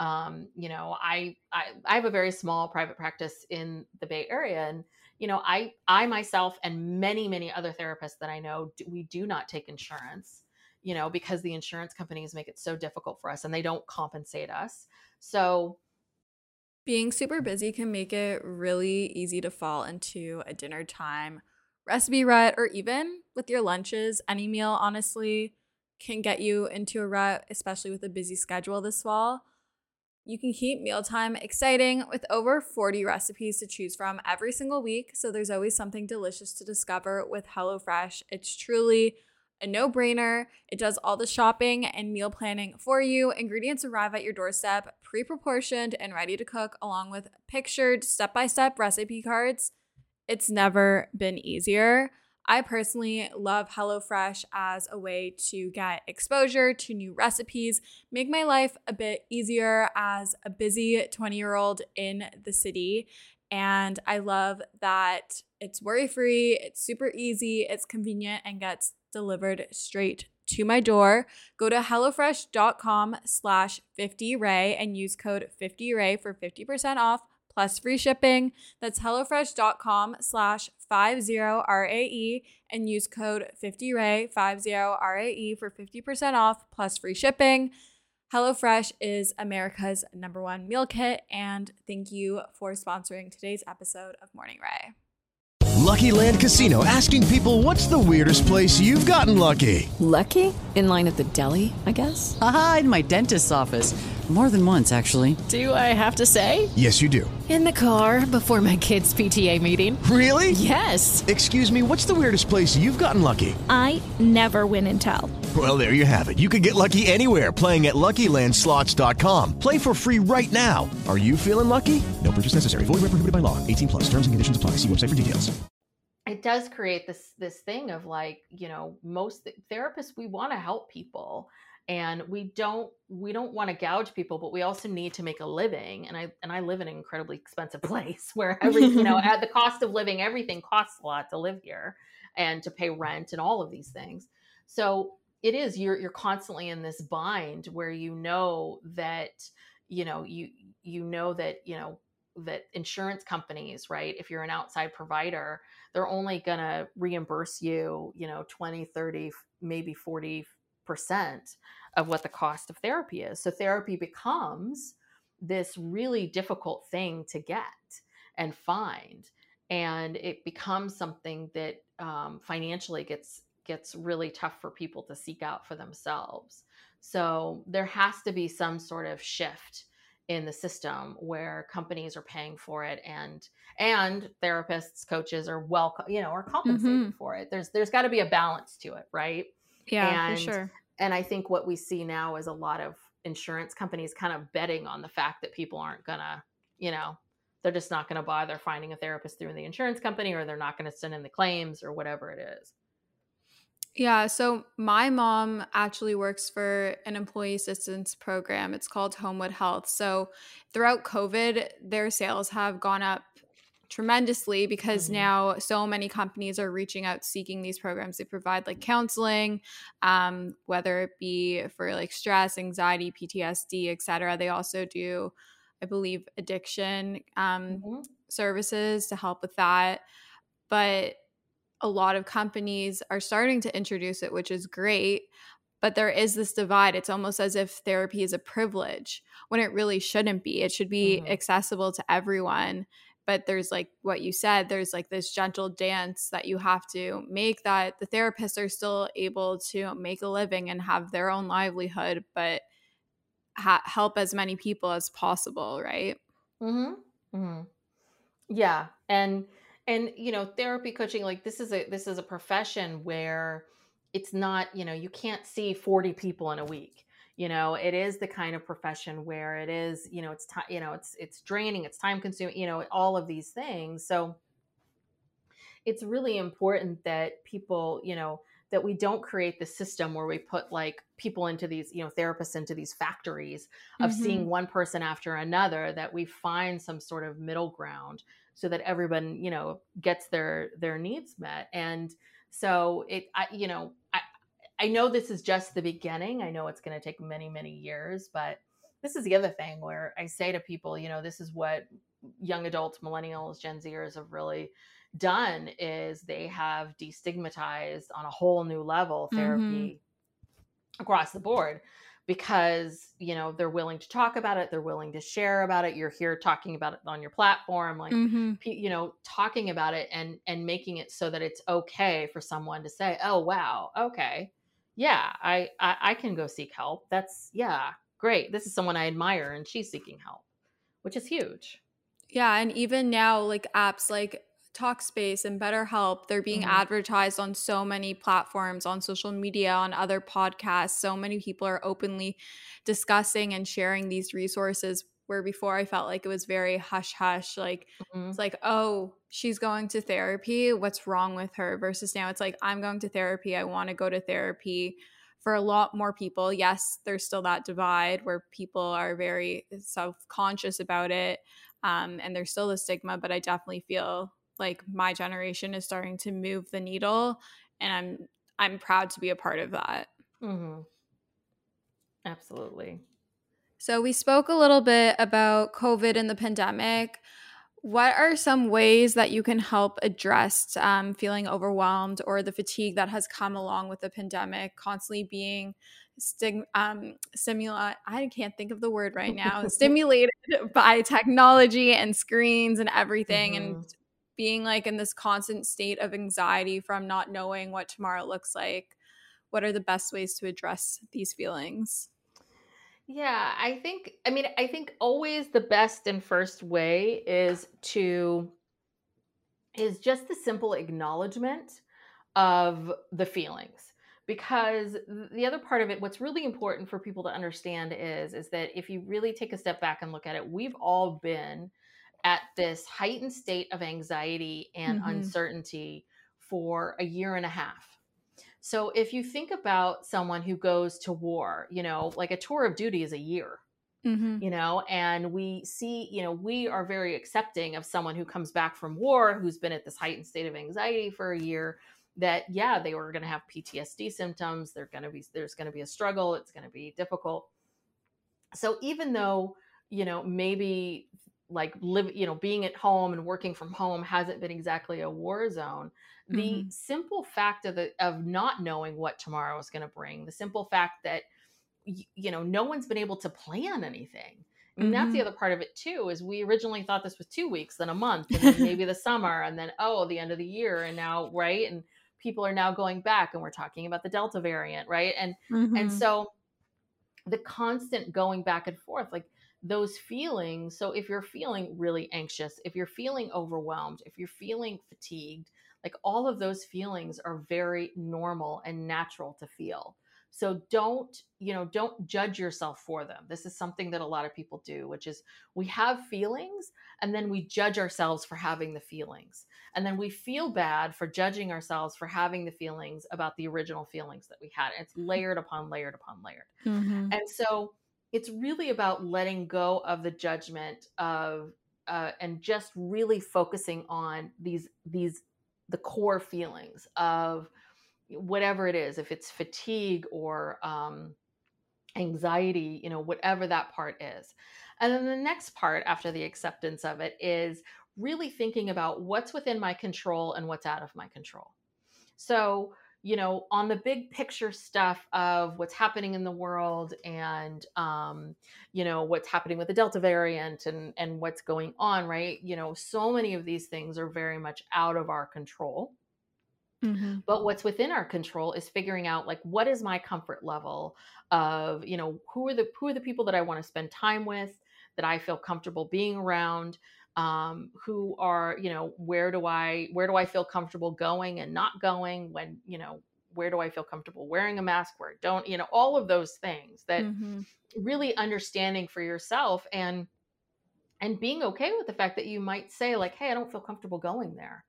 Mm-hmm. Um, you know, I, I, I have a very small private practice in the Bay Area, and, you know, I, I myself and many, many other therapists that I know, do, we do not take insurance, you know, because the insurance companies make it so difficult for us and they don't compensate us. So being super busy can make it really easy to fall into a dinner time recipe rut, or even with your lunches. Any meal, honestly, can get you into a rut, especially with a busy schedule this fall. You can keep mealtime exciting with over forty recipes to choose from every single week, so there's always something delicious to discover with HelloFresh. It's truly a no-brainer. It does all the shopping and meal planning for you. Ingredients arrive at your doorstep, pre-proportioned and ready to cook, along with pictured step-by-step recipe cards. It's never been easier. I personally love HelloFresh as a way to get exposure to new recipes, make my life a bit easier as a busy twenty-year-old in the city. And I love that it's worry-free, it's super easy, it's convenient, and gets delivered straight to my door. Go to HelloFresh dot com slash fifty Ray and use code fifty Ray for fifty percent off, plus free shipping. That's HelloFresh dot com slash fifty R A E and use code fifty Ray fifty R A E for fifty percent off plus free shipping. HelloFresh is America's number one meal kit, and thank you for sponsoring today's episode of Morning Ray. Lucky Land Casino asking people, what's the weirdest place you've gotten lucky? Lucky? In line at the deli, I guess? Aha, in my dentist's office. More than once, actually. Do I have to say? Yes, you do. In the car before my kids' P T A meeting. Really? Yes. Excuse me, what's the weirdest place you've gotten lucky? I never win and tell. Well, there you have it. You can get lucky anywhere, playing at Lucky Land Slots dot com. Play for free right now. Are you feeling lucky? No purchase necessary. Void where prohibited by law. eighteen plus. Terms and conditions apply. See website for details. It does create this, this thing of like, you know, most th- therapists, we want to help people. And we don't we don't want to gouge people, but we also need to make a living. And I and I live in an incredibly expensive place where every you know at the cost of living, everything costs a lot to live here and to pay rent and all of these things. So it is you're you're constantly in this bind where you know that you know you you know that you know that insurance companies, right? If you're an outside provider, they're only going to reimburse you, you know, twenty, thirty, maybe forty percent of what the cost of therapy is. So therapy becomes this really difficult thing to get and find. And it becomes something that um, financially gets, gets really tough for people to seek out for themselves. So there has to be some sort of shift in the system where companies are paying for it and, and therapists, coaches are well, you know, are compensated mm-hmm. for it. There's, there's gotta be a balance to it. Right. Yeah, and, for sure. And I think what we see now is a lot of insurance companies kind of betting on the fact that people aren't gonna, you know, they're just not going to bother finding a therapist through the insurance company, or they're not going to send in the claims or whatever it is. Yeah. So my mom actually works for an employee assistance program. It's called Homewood Health. So throughout COVID, their sales have gone up tremendously because mm-hmm. now so many companies are reaching out, seeking these programs. They provide like counseling, um, whether it be for like stress, anxiety, P T S D, et cetera. They also do, I believe, addiction um, mm-hmm. services to help with that. But a lot of companies are starting to introduce it, which is great. But there is this divide. It's almost as if therapy is a privilege when it really shouldn't be. It should be mm-hmm. accessible to everyone. But there's like what you said, there's like this gentle dance that you have to make, that the therapists are still able to make a living and have their own livelihood, but ha- help as many people as possible, right? Mm-hmm. Mm-hmm. Yeah. And, and, you know, therapy, coaching, like this is a, this is a profession where it's not, you know, you can't see forty people in a week. You know, it is the kind of profession where it is, you know, it's time, you know, it's, it's draining, it's time consuming, you know, all of these things. So it's really important that people, you know, that we don't create the system where we put like people into these, you know, therapists into these factories of mm-hmm. seeing one person after another, that we find some sort of middle ground so that everyone, you know, gets their, their needs met. And so it, I, you know, I, I know this is just the beginning. I know it's going to take many, many years, but this is the other thing where I say to people, you know, this is what young adults, millennials, Gen Zers have really done, is they have destigmatized on a whole new level therapy mm-hmm. across the board, because, you know, they're willing to talk about it. They're willing to share about it. You're here talking about it on your platform, like, mm-hmm. you know, talking about it and, and making it so that it's okay for someone to say, oh, wow. Okay. Yeah, I, I, I can go seek help. That's, yeah, great. This is someone I admire and she's seeking help, which is huge. Yeah. And even now, like apps like Talkspace and BetterHelp, they're being mm-hmm. advertised on so many platforms, on social media, on other podcasts. So many people are openly discussing and sharing these resources, where before I felt like it was very hush-hush. Like, mm-hmm. it's like, oh, she's going to therapy. What's wrong with her? Versus now it's like, I'm going to therapy. I want to go to therapy. For a lot more people, yes, there's still that divide where people are very self-conscious about it. Um, and there's still the stigma, but I definitely feel like my generation is starting to move the needle, and I'm, I'm proud to be a part of that. Mm-hmm. Absolutely. So we spoke a little bit about COVID and the pandemic. What are some ways that you can help address um, feeling overwhelmed or the fatigue that has come along with the pandemic, constantly being stig- um, stimula- I can't think of the word right now, stimulated by technology and screens and everything, mm-hmm. and being like in this constant state of anxiety from not knowing what tomorrow looks like? What are the best ways to address these feelings? Yeah, I think, I mean, I think always the best and first way is to, is just the simple acknowledgement of the feelings. Because the other part of it, what's really important for people to understand is, is that if you really take a step back and look at it, we've all been at this heightened state of anxiety and mm-hmm. uncertainty for a year and a half. So if you think about someone who goes to war, you know, like a tour of duty is a year, mm-hmm. you know, and we see, you know, we are very accepting of someone who comes back from war, who's been at this heightened state of anxiety for a year, that, yeah, they were going to have P T S D symptoms. They're going to be, there's going to be a struggle. It's going to be difficult. So even though, you know, maybe like live, you know, being at home and working from home hasn't been exactly a war zone, the mm-hmm. simple fact of the, of not knowing what tomorrow is going to bring, the simple fact that, you know, no one's been able to plan anything. I mean, mm-hmm. that's the other part of it too, is we originally thought this was two weeks, then a month, and then maybe the summer, and then, oh, the end of the year. And now, right. And people are now going back and we're talking about the Delta variant. Right. And, mm-hmm. and so the constant going back and forth, like those feelings. So if you're feeling really anxious, if you're feeling overwhelmed, if you're feeling fatigued, like all of those feelings are very normal and natural to feel. So don't, you know, don't judge yourself for them. This is something that a lot of people do, which is we have feelings and then we judge ourselves for having the feelings. And then we feel bad for judging ourselves for having the feelings about the original feelings that we had. It's layered upon layered upon layered. Mm-hmm. And so it's really about letting go of the judgment of, uh, and just really focusing on these, these, the core feelings of whatever it is, if it's fatigue or um, anxiety, you know, whatever that part is. And then the next part after the acceptance of it is really thinking about what's within my control and what's out of my control. So, you know, on the big picture stuff of what's happening in the world and, um, you know, what's happening with the Delta variant and, and what's going on, right? You know, so many of these things are very much out of our control. Mm-hmm. But what's within our control is figuring out like, what is my comfort level of, you know, who are the, who are the people that I want to spend time with, that I feel comfortable being around, um, who are, you know, where do I, where do I feel comfortable going and not going, when, you know, where do I feel comfortable wearing a mask, where don't, you know, all of those things that mm-hmm. really understanding for yourself and, and being okay with the fact that you might say like, hey, I don't feel comfortable going there.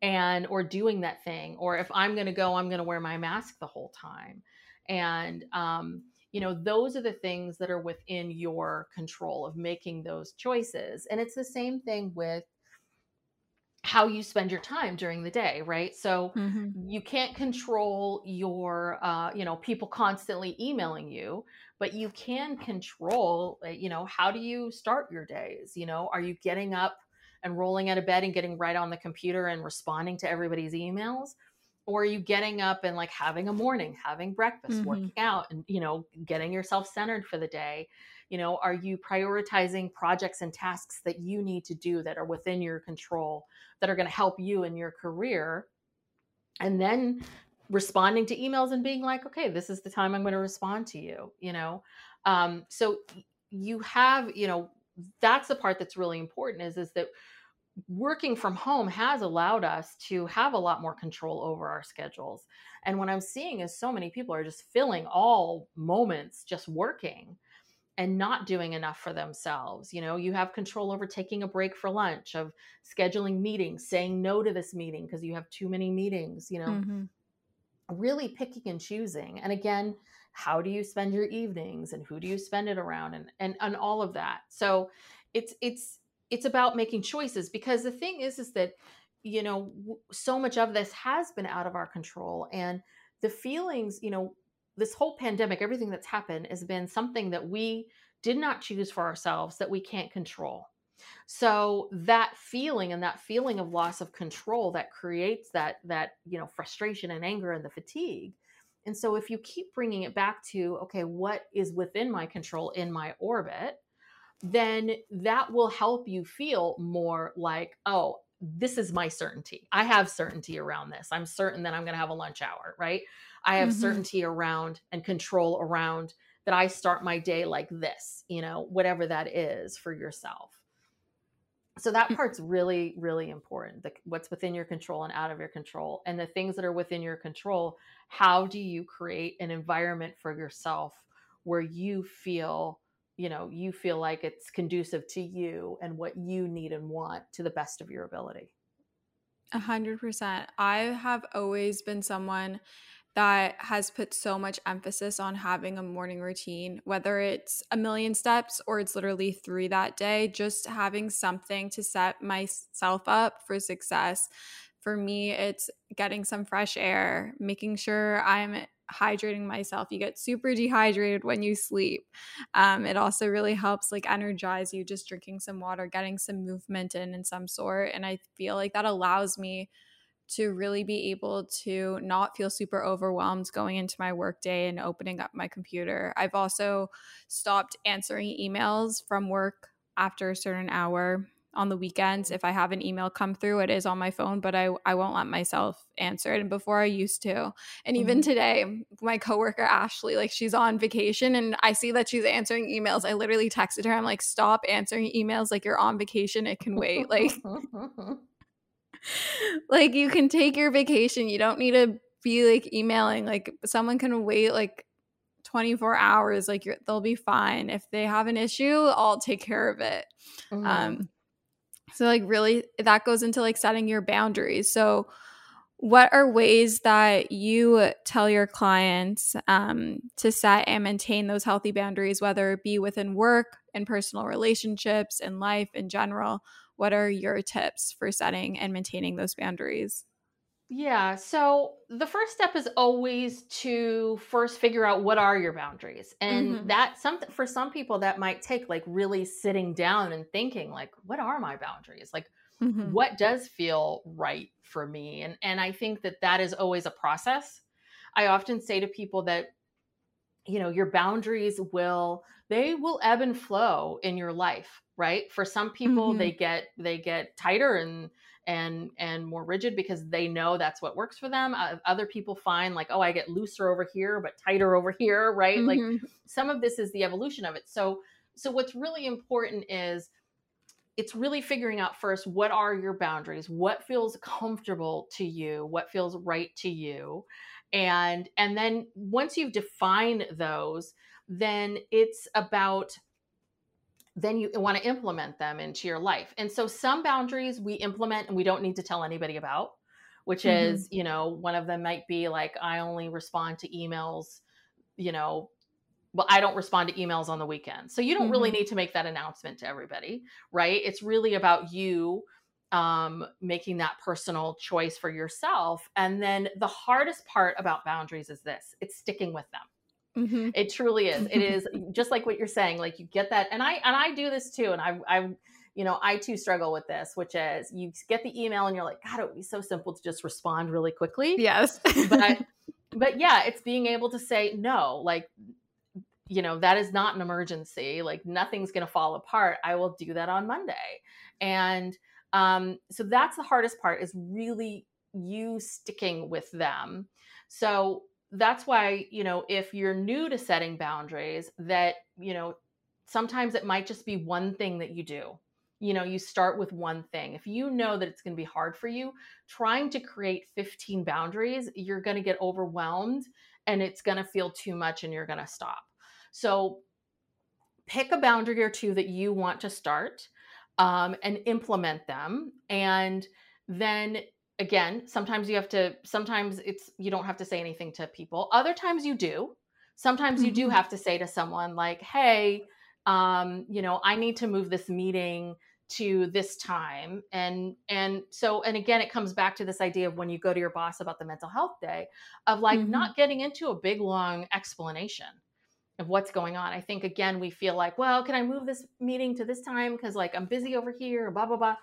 And, or doing that thing, or if I'm going to go, I'm going to wear my mask the whole time. And, um, you know, those are the things that are within your control of making those choices. And it's the same thing with how you spend your time during the day, right? So mm-hmm. you can't control your, uh, you know, people constantly emailing you, but you can control, you know, how do you start your days? You know, are you getting up and rolling out of bed and getting right on the computer and responding to everybody's emails? Or are you getting up and like having a morning, having breakfast, mm-hmm. working out and, you know, getting yourself centered for the day? You know, are you prioritizing projects and tasks that you need to do that are within your control, that are going to help you in your career? And then responding to emails and being like, okay, this is the time I'm going to respond to you, you know? Um, so you have, you know, that's the part that's really important is, is that working from home has allowed us to have a lot more control over our schedules. And what I'm seeing is so many people are just filling all moments, just working and not doing enough for themselves. You know, you have control over taking a break for lunch, of scheduling meetings, saying no to this meeting because you have too many meetings, you know, mm-hmm. really picking and choosing. And again, how do you spend your evenings and who do you spend it around and, and, and all of that. So it's, it's, it's about making choices, because the thing is, is that, you know, so much of this has been out of our control, and the feelings, you know, this whole pandemic, everything that's happened has been something that we did not choose for ourselves, that we can't control. So that feeling and that feeling of loss of control that creates that, that, you know, frustration and anger and the fatigue. And so if you keep bringing it back to, okay, what is within my control in my orbit, then that will help you feel more like, oh, this is my certainty. I have certainty around this. I'm certain that I'm going to have a lunch hour, right? I have mm-hmm. certainty around and control around that I start my day like this, you know, whatever that is for yourself. So that part's really, really important. The, what's within your control and out of your control, and the things that are within your control, how do you create an environment for yourself where you feel, you know, you feel like it's conducive to you and what you need and want to the best of your ability. A hundred percent. I have always been someone that has put so much emphasis on having a morning routine, whether it's a million steps or it's literally three that day, just having something to set myself up for success. For me, it's getting some fresh air, making sure I'm hydrating myself. You get super dehydrated when you sleep. Um, it also really helps like energize you, just drinking some water, getting some movement in in some sort. And I feel like that allows me to really be able to not feel super overwhelmed going into my workday and opening up my computer. I've also stopped answering emails from work after a certain hour on the weekends. If I have an email come through, it is on my phone, but I, I won't let myself answer it. And before I used to. And even mm-hmm. today, my coworker, Ashley, like she's on vacation and I see that she's answering emails. I literally texted her. I'm like, stop answering emails. Like you're on vacation. It can wait. Like, like you can take your vacation. You don't need to be like emailing. Like someone can wait like twenty-four hours. Like you're, they'll be fine. If they have an issue, I'll take care of it. Mm-hmm. Um, So like really that goes into like setting your boundaries. So what are ways that you tell your clients um, to set and maintain those healthy boundaries, whether it be within work and personal relationships and life in general? What are your tips for setting and maintaining those boundaries? Yeah. So the first step is always to first figure out what are your boundaries. And mm-hmm. that something for some people that might take like really sitting down and thinking like, what are my boundaries? Like mm-hmm. what does feel right for me? And, and I think that that is always a process. I often say to people that, you know, your boundaries will, they will ebb and flow in your life, right? For some people, mm-hmm. they get, they get tighter and, and, and more rigid because they know that's what works for them. Uh, other people find like, oh, I get looser over here, but tighter over here, right? Mm-hmm. Like some of this is the evolution of it. So, so what's really important is it's really figuring out first, what are your boundaries? What feels comfortable to you? What feels right to you? And, and then once you've defined those, then it's about then you want to implement them into your life. And so some boundaries we implement and we don't need to tell anybody about, which mm-hmm. is, you know, one of them might be like, I only respond to emails, you know, well, I don't respond to emails on the weekend. So you don't mm-hmm. really need to make that announcement to everybody, right? It's really about you um, making that personal choice for yourself. And then the hardest part about boundaries is this, it's sticking with them. Mm-hmm. It truly is. It is just like what you're saying, like you get that. And I, and I do this too. And I, I, you know, I too struggle with this, which is you get the email and you're like, God, it would be so simple to just respond really quickly. Yes. but, but yeah, it's being able to say, no, like, you know, that is not an emergency. Like nothing's going to fall apart. I will do that on Monday. And, um, so that's the hardest part is really you sticking with them. So that's why, you know, if you're new to setting boundaries that, you know, sometimes it might just be one thing that you do, you know, you start with one thing. If you know that it's going to be hard for you, trying to create fifteen boundaries, you're going to get overwhelmed and it's going to feel too much and you're going to stop. So pick a boundary or two that you want to start um, and implement them. And then again, sometimes you have to, sometimes it's, you don't have to say anything to people. Other times you do. Sometimes mm-hmm. you do have to say to someone like, hey, um, you know, I need to move this meeting to this time. And, and so, and again, it comes back to this idea of when you go to your boss about the mental health day of like mm-hmm. not getting into a big, long explanation of what's going on. I think, again, we feel like, well, can I move this meeting to this time? 'Cause like, I'm busy over here, blah, blah, blah.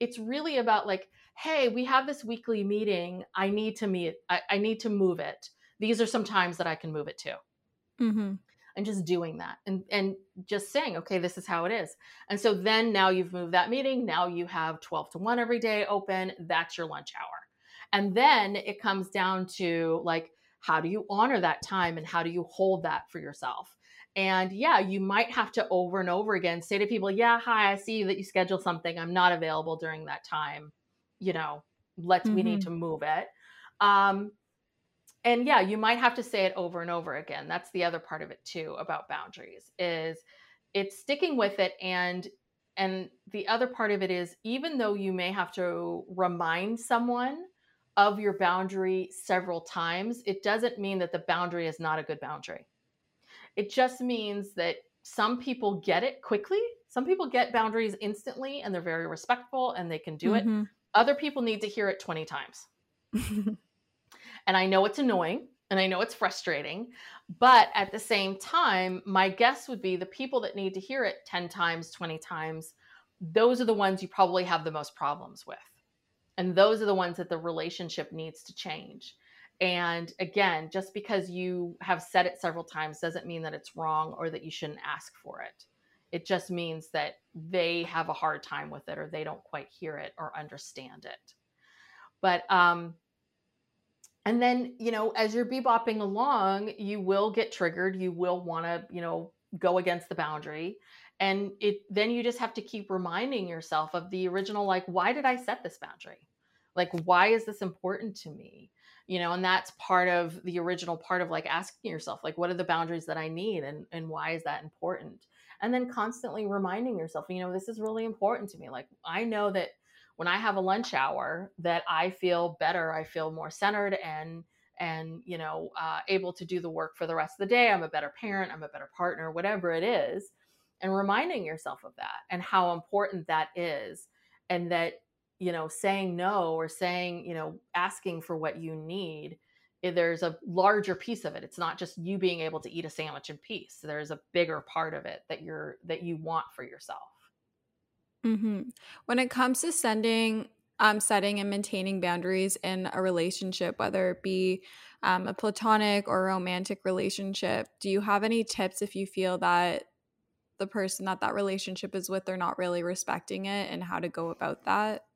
It's really about like, hey, we have this weekly meeting. I need to meet, I, I need to move it. These are some times that I can move it to. Mm-hmm. And just doing that and, and just saying, okay, this is how it is. And so then now you've moved that meeting. Now you have twelve to one every day open. That's your lunch hour. And then it comes down to like, how do you honor that time and how do you hold that for yourself? And yeah, you might have to over and over again say to people, yeah, hi, I see that you scheduled something. I'm not available during that time. You know, let's, mm-hmm. we need to move it. Um, and yeah, you might have to say it over and over again. That's the other part of it too, about boundaries is it's sticking with it. And, and the other part of it is, even though you may have to remind someone of your boundary several times, it doesn't mean that the boundary is not a good boundary. It just means that some people get it quickly. Some people get boundaries instantly and they're very respectful and they can do mm-hmm. it. Other people need to hear it twenty times. And I know it's annoying and I know it's frustrating, but at the same time, my guess would be the people that need to hear it ten times, twenty times, those are the ones you probably have the most problems with. And those are the ones that the relationship needs to change. And again, just because you have said it several times doesn't mean that it's wrong or that you shouldn't ask for it. It just means that they have a hard time with it or they don't quite hear it or understand it. But, um, and then, you know, as you're bebopping along, you will get triggered. You will want to, you know, go against the boundary. And it, then you just have to keep reminding yourself of the original, like, why did I set this boundary? Like, why is this important to me? You know, and that's part of the original part of like asking yourself, like, what are the boundaries that I need and, and why is that important? And then constantly reminding yourself, you know, this is really important to me. Like, I know that when I have a lunch hour that I feel better, I feel more centered and, and, you know, uh, able to do the work for the rest of the day. I'm a better parent, I'm a better partner, whatever it is. And reminding yourself of that and how important that is. And that, you know, saying no or saying, you know, asking for what you need, there's a larger piece of it. It's not just you being able to eat a sandwich in peace. There's a bigger part of it that you're, that you want for yourself. Mm-hmm. When it comes to sending, um, setting and maintaining boundaries in a relationship, whether it be um, a platonic or romantic relationship, do you have any tips if you feel that the person that that relationship is with, they're not really respecting it and how to go about that?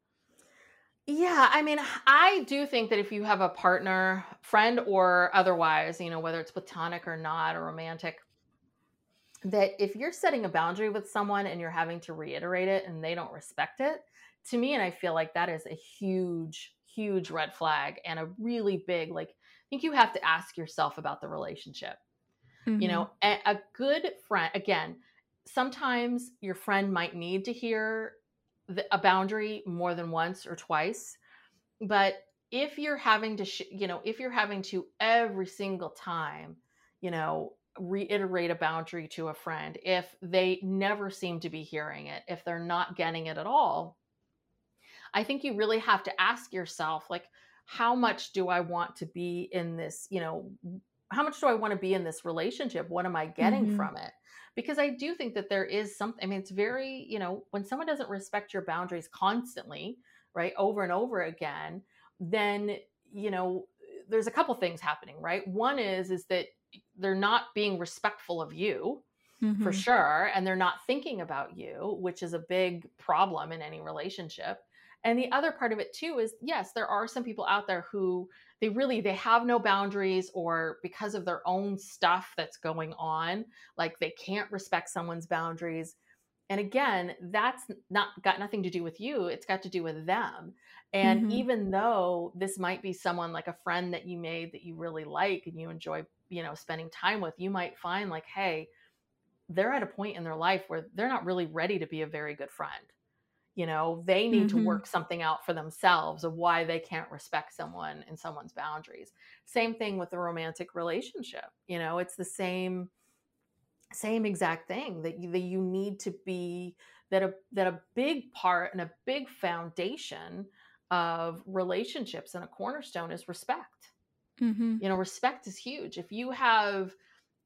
Yeah. I mean, I do think that if you have a partner, friend, or otherwise, you know, whether it's platonic or not, or romantic, that if you're setting a boundary with someone and you're having to reiterate it and they don't respect it, to me, and I feel like that is a huge, huge red flag and a really big, like, I think you have to ask yourself about the relationship. Mm-hmm. You know, a, a good friend, again, sometimes your friend might need to hear a boundary more than once or twice. But if you're having to, sh- you know, if you're having to every single time, you know, reiterate a boundary to a friend, if they never seem to be hearing it, if they're not getting it at all, I think you really have to ask yourself, like, how much do I want to be in this, you know, how much do I want to be in this relationship? What am I getting mm-hmm. from it? Because I do think that there is something, I mean, it's very, you know, when someone doesn't respect your boundaries constantly, right, over and over again, then, you know, there's a couple things happening, right? One is, is that they're not being respectful of you mm-hmm. for sure. And they're not thinking about you, which is a big problem in any relationship. And the other part of it too is, yes, there are some people out there who they really, they have no boundaries, or because of their own stuff that's going on, like they can't respect someone's boundaries. And again, that's not got nothing to do with you. It's got to do with them. And mm-hmm. even though this might be someone like a friend that you made that you really like and you enjoy, you know, spending time with, you might find like, hey, they're at a point in their life where they're not really ready to be a very good friend. You know, they need mm-hmm. to work something out for themselves of why they can't respect someone and someone's boundaries. Same thing with the romantic relationship. You know, it's the same, same exact thing that you, that you need to be, that a, that a big part and a big foundation of relationships and a cornerstone is respect. Mm-hmm. You know, respect is huge. If you have,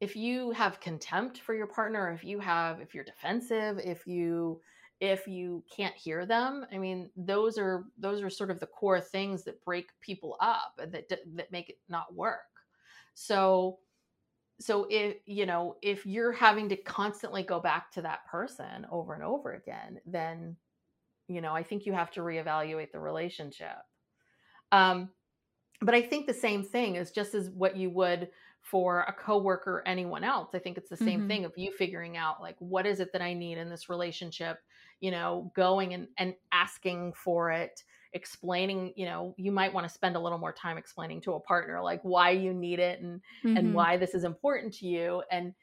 if you have contempt for your partner, if you have, if you're defensive, if you, if you can't hear them, I mean, those are, those are sort of the core things that break people up and that, that make it not work. So, so if, you know, if you're having to constantly go back to that person over and over again, then, you know, I think you have to reevaluate the relationship. Um, but I think the same thing is just as what you would for a coworker or anyone else. I think it's the same mm-hmm. thing of you figuring out like, what is it that I need in this relationship? You know, going and, and asking for it, explaining, you know, you might want to spend a little more time explaining to a partner, like why you need it and, mm-hmm. and why this is important to you. And,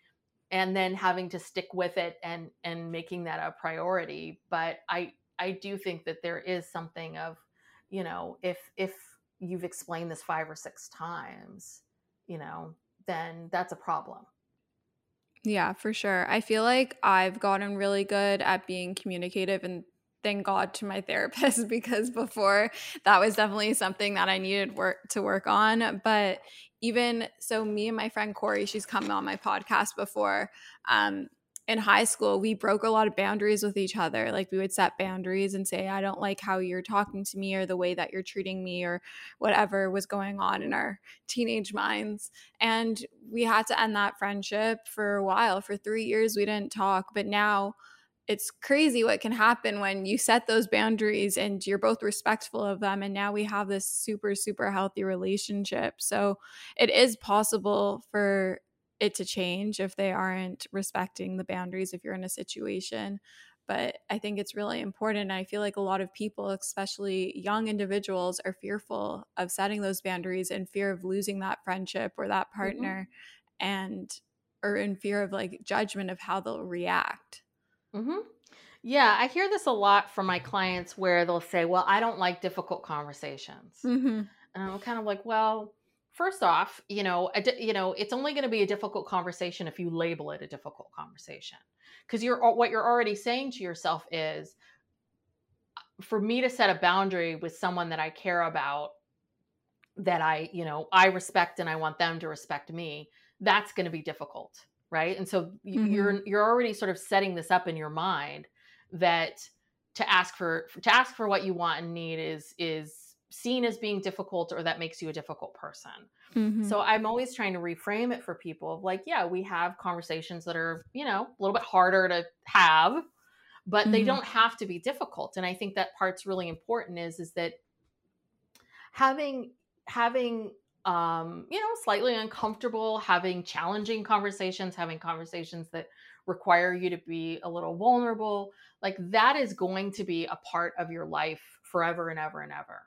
and then having to stick with it and, and making that a priority. But I, I do think that there is something of, you know, if, if, you've explained this five or six times, you know, then that's a problem. Yeah, for sure. I feel like I've gotten really good at being communicative, and thank God to my therapist, because before that was definitely something that I needed work to work on. But even so, me and my friend Corey, she's come on my podcast before. Um, in high school, we broke a lot of boundaries with each other. Like, we would set boundaries and say, I don't like how you're talking to me, or the way that you're treating me, or whatever was going on in our teenage minds. And we had to end that friendship for a while. For three years, we didn't talk. But now it's crazy what can happen when you set those boundaries and you're both respectful of them. And now we have this super, super healthy relationship. So it is possible for it to change if they aren't respecting the boundaries, if you're in a situation. But I think it's really important. I feel like a lot of people, especially young individuals, are fearful of setting those boundaries, in fear of losing that friendship or that partner, mm-hmm. and or in fear of like judgment of how they'll react. Mm-hmm. Yeah, I hear this a lot from my clients where they'll say, well, I don't like difficult conversations. Mm-hmm. And I'm kind of like, well, first off, you know, a di- you know, it's only going to be a difficult conversation if you label it a difficult conversation. Because you're what you're already saying to yourself is, for me to set a boundary with someone that I care about, that I, you know, I respect and I want them to respect me, that's going to be difficult. Right. And so mm-hmm. you're, you're already sort of setting this up in your mind that to ask for, to ask for what you want and need is, is seen as being difficult, or that makes you a difficult person. Mm-hmm. So I'm always trying to reframe it for people of like, yeah, we have conversations that are, you know, a little bit harder to have, but mm-hmm. they don't have to be difficult. And I think that part's really important is, is that having, having, Um, you know, slightly uncomfortable, having challenging conversations, having conversations that require you to be a little vulnerable, like that is going to be a part of your life forever and ever and ever.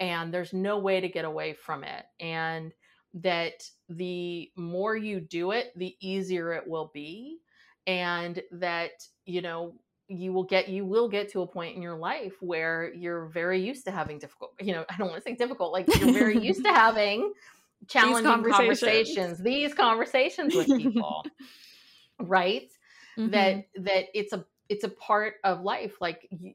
And there's no way to get away from it. And that the more you do it, the easier it will be. And that, you know, you will get, you will get to a point in your life where you're very used to having difficult, you know, I don't want to say difficult, like you're very used to having challenging these conversations. conversations, these conversations with people, right? Mm-hmm. That, that it's a, it's a part of life. Like you,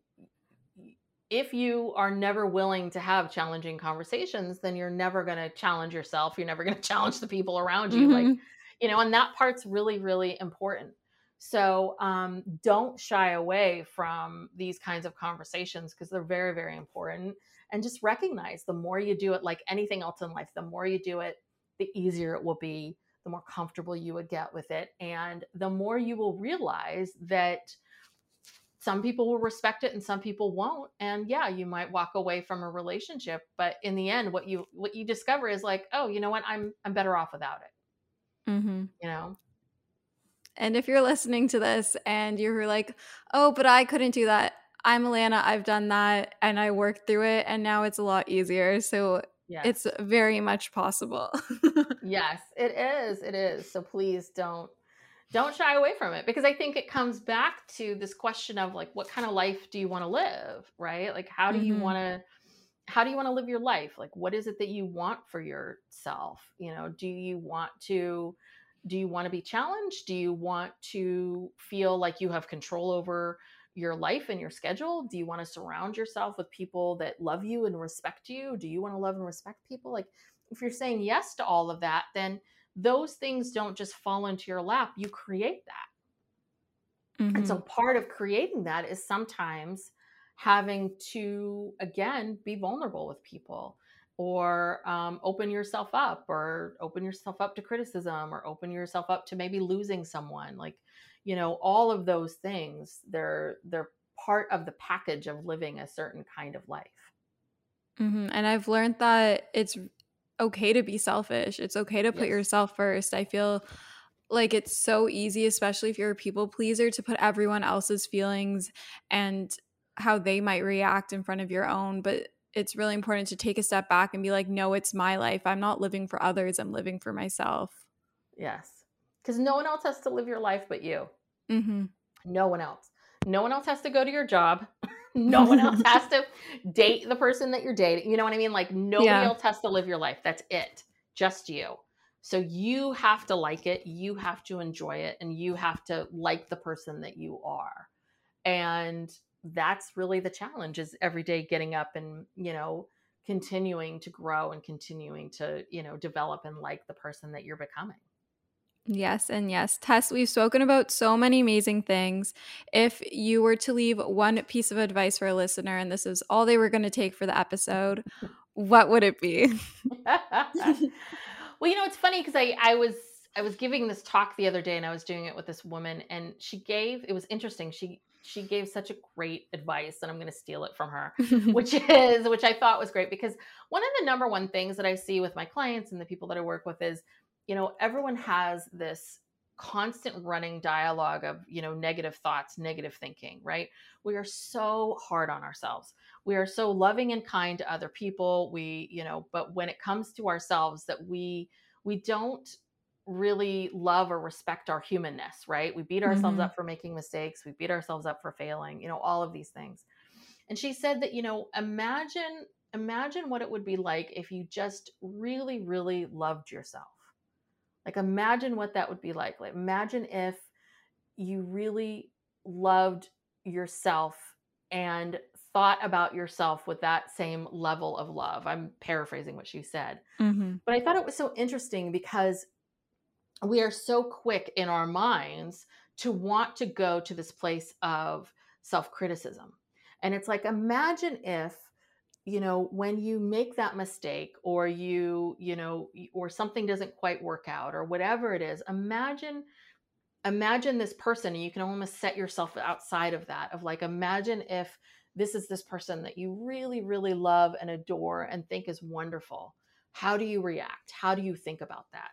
if you are never willing to have challenging conversations, then you're never going to challenge yourself. You're never going to challenge the people around you. Mm-hmm. Like, you know, and that part's really, really important. So um, don't shy away from these kinds of conversations because they're very, very important. And just recognize the more you do it, like anything else in life, the more you do it, the easier it will be, the more comfortable you would get with it. And the more you will realize that some people will respect it and some people won't. And yeah, you might walk away from a relationship, but in the end, what you, what you discover is like, oh, you know what? I'm, I'm better off without it, mm-hmm. you know? And if you're listening to this and you're like, oh, but I couldn't do that. I'm Alana. I've done that and I worked through it and now it's a lot easier. So yes. It's very much possible. Yes, it is. It is. So please don't, don't shy away from it, because I think it comes back to this question of like, what kind of life do you want to live? Right? Like, how do mm-hmm. you want to, how do you want to live your life? Like, what is it that you want for yourself? You know, do you want to, Do you want to be challenged? Do you want to feel like you have control over your life and your schedule? Do you want to surround yourself with people that love you and respect you? Do you want to love and respect people? Like, if you're saying yes to all of that, then those things don't just fall into your lap. You create that. Mm-hmm. And so part of creating that is sometimes having to, again, be vulnerable with people. Or um, open yourself up, or open yourself up to criticism, or open yourself up to maybe losing someone. Like, you know, all of those things, they're they're part of the package of living a certain kind of life. Mm-hmm. And I've learned that it's okay to be selfish. It's okay to put yes. yourself first. I feel like it's so easy, especially if you're a people pleaser, to put everyone else's feelings and how they might react in front of your own. But it's really important to take a step back and be like, no, it's my life. I'm not living for others. I'm living for myself. Yes. Because no one else has to live your life but you. Mm-hmm. No one else. No one else has to go to your job. No one else has to date the person that you're dating. You know what I mean? Like nobody yeah. else has to live your life. That's it. Just you. So you have to like it. You have to enjoy it. And you have to like the person that you are. And that's really the challenge, is every day getting up and, you know, continuing to grow and continuing to, you know, develop and like the person that you're becoming. Yes and yes. Tess, we've spoken about so many amazing things. If you were to leave one piece of advice for a listener, and this is all they were going to take for the episode, what would it be? Well, you know, it's funny because I, I was I was giving this talk the other day, and I was doing it with this woman, and she gave, it was interesting. She she gave such a great advice, and I'm going to steal it from her, which is, which I thought was great, because one of the number one things that I see with my clients and the people that I work with is, you know, everyone has this constant running dialogue of, you know, negative thoughts, negative thinking, right? We are so hard on ourselves. We are so loving and kind to other people. We, you know, but when it comes to ourselves, that we, we don't really love or respect our humanness, right? We beat ourselves mm-hmm. up for making mistakes. We beat ourselves up for failing, you know, all of these things. And she said that, you know, imagine, imagine what it would be like if you just really, really loved yourself. Like, imagine what that would be like. Like, imagine if you really loved yourself and thought about yourself with that same level of love. I'm paraphrasing what she said, mm-hmm. but I thought it was so interesting because we are so quick in our minds to want to go to this place of self-criticism. And it's like, imagine if, you know, when you make that mistake, or you, you know, or something doesn't quite work out, or whatever it is, imagine, imagine this person, and you can almost set yourself outside of that, of like, imagine if this is this person that you really, really love and adore and think is wonderful. How do you react? How do you think about that?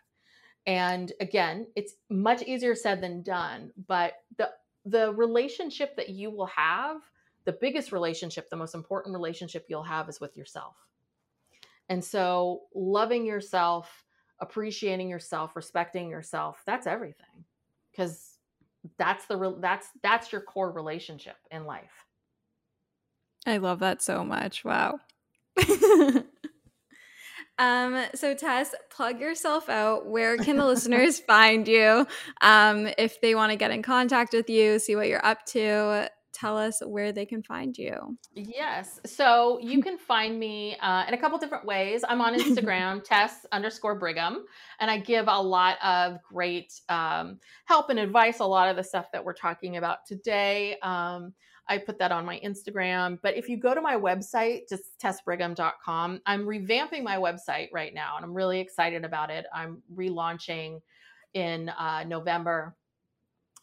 And again, it's much easier said than done, but the, the relationship that you will have, the biggest relationship, the most important relationship you'll have, is with yourself. And so loving yourself, appreciating yourself, respecting yourself, that's everything. Because that's the re- that's that's your core relationship in life. I love that so much. Wow. Um, so Tess, plug yourself out. Where can the listeners find you? Um, if they want to get in contact with you, see what you're up to, tell us where they can find you. Yes. So you can find me uh, in a couple different ways. I'm on Instagram, Tess underscore Brigham. And I give a lot of great um, help and advice, a lot of the stuff that we're talking about today. Um, I put that on my Instagram. But if you go to my website, just tess brigham dot com, I'm revamping my website right now, and I'm really excited about it. I'm relaunching in uh, November.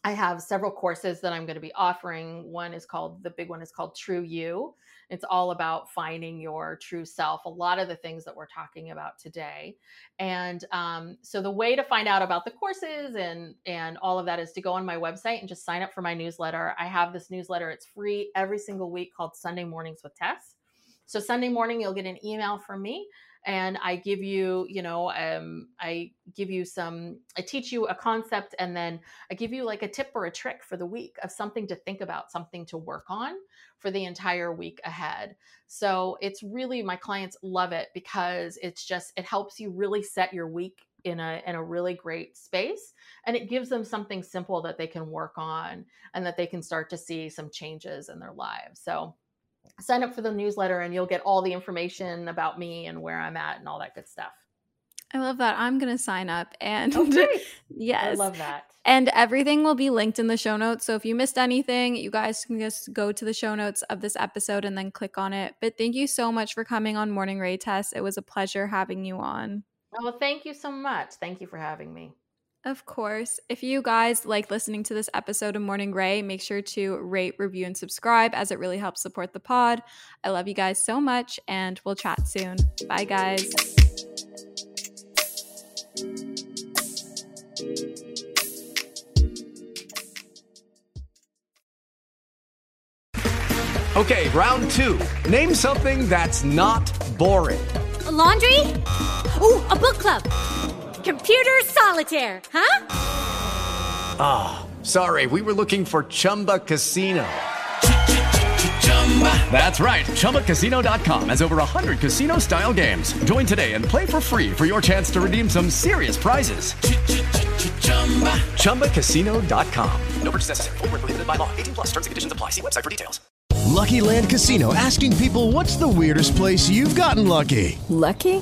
I have several courses that I'm going to be offering. One is called, the big one is called True You. It's all about finding your true self, a lot of the things that we're talking about today. And um, so the way to find out about the courses and, and all of that is to go on my website and just sign up for my newsletter. I have this newsletter. It's free every single week, called Sunday Mornings with Tess. So Sunday morning, you'll get an email from me. And I give you, you know, um, I give you some, I teach you a concept, and then I give you like a tip or a trick for the week of something to think about, something to work on for the entire week ahead. So it's really, my clients love it, because it's just, it helps you really set your week in a, in a really great space. And it gives them something simple that they can work on, and that they can start to see some changes in their lives. So sign up for the newsletter, and you'll get all the information about me and where I'm at and all that good stuff. I love that. I'm going to sign up. And okay. Yes. I love that. And everything will be linked in the show notes. So if you missed anything, you guys can just go to the show notes of this episode and then click on it. But thank you so much for coming on Morning Ray, Tess. It was a pleasure having you on. Well, thank you so much. Thank you for having me. Of course. If you guys like listening to this episode of Morning Ray, make sure to rate, review, and subscribe, as it really helps support the pod. I love you guys so much, and we'll chat soon. Bye, guys. Okay, round two. Name something that's not boring. A laundry? Ooh, a book club. Computer solitaire, huh? Ah, oh, sorry. We were looking for Chumba Casino. Chumba. That's right. Chumba Casino dot com has over one hundred casino-style games. Join today and play for free for your chance to redeem some serious prizes. Chumba Casino dot com. No purchase necessary. Void where prohibited by law. eighteen plus terms and conditions apply. See website for details. Lucky Land Casino, asking people, what's the weirdest place you've gotten lucky? Lucky?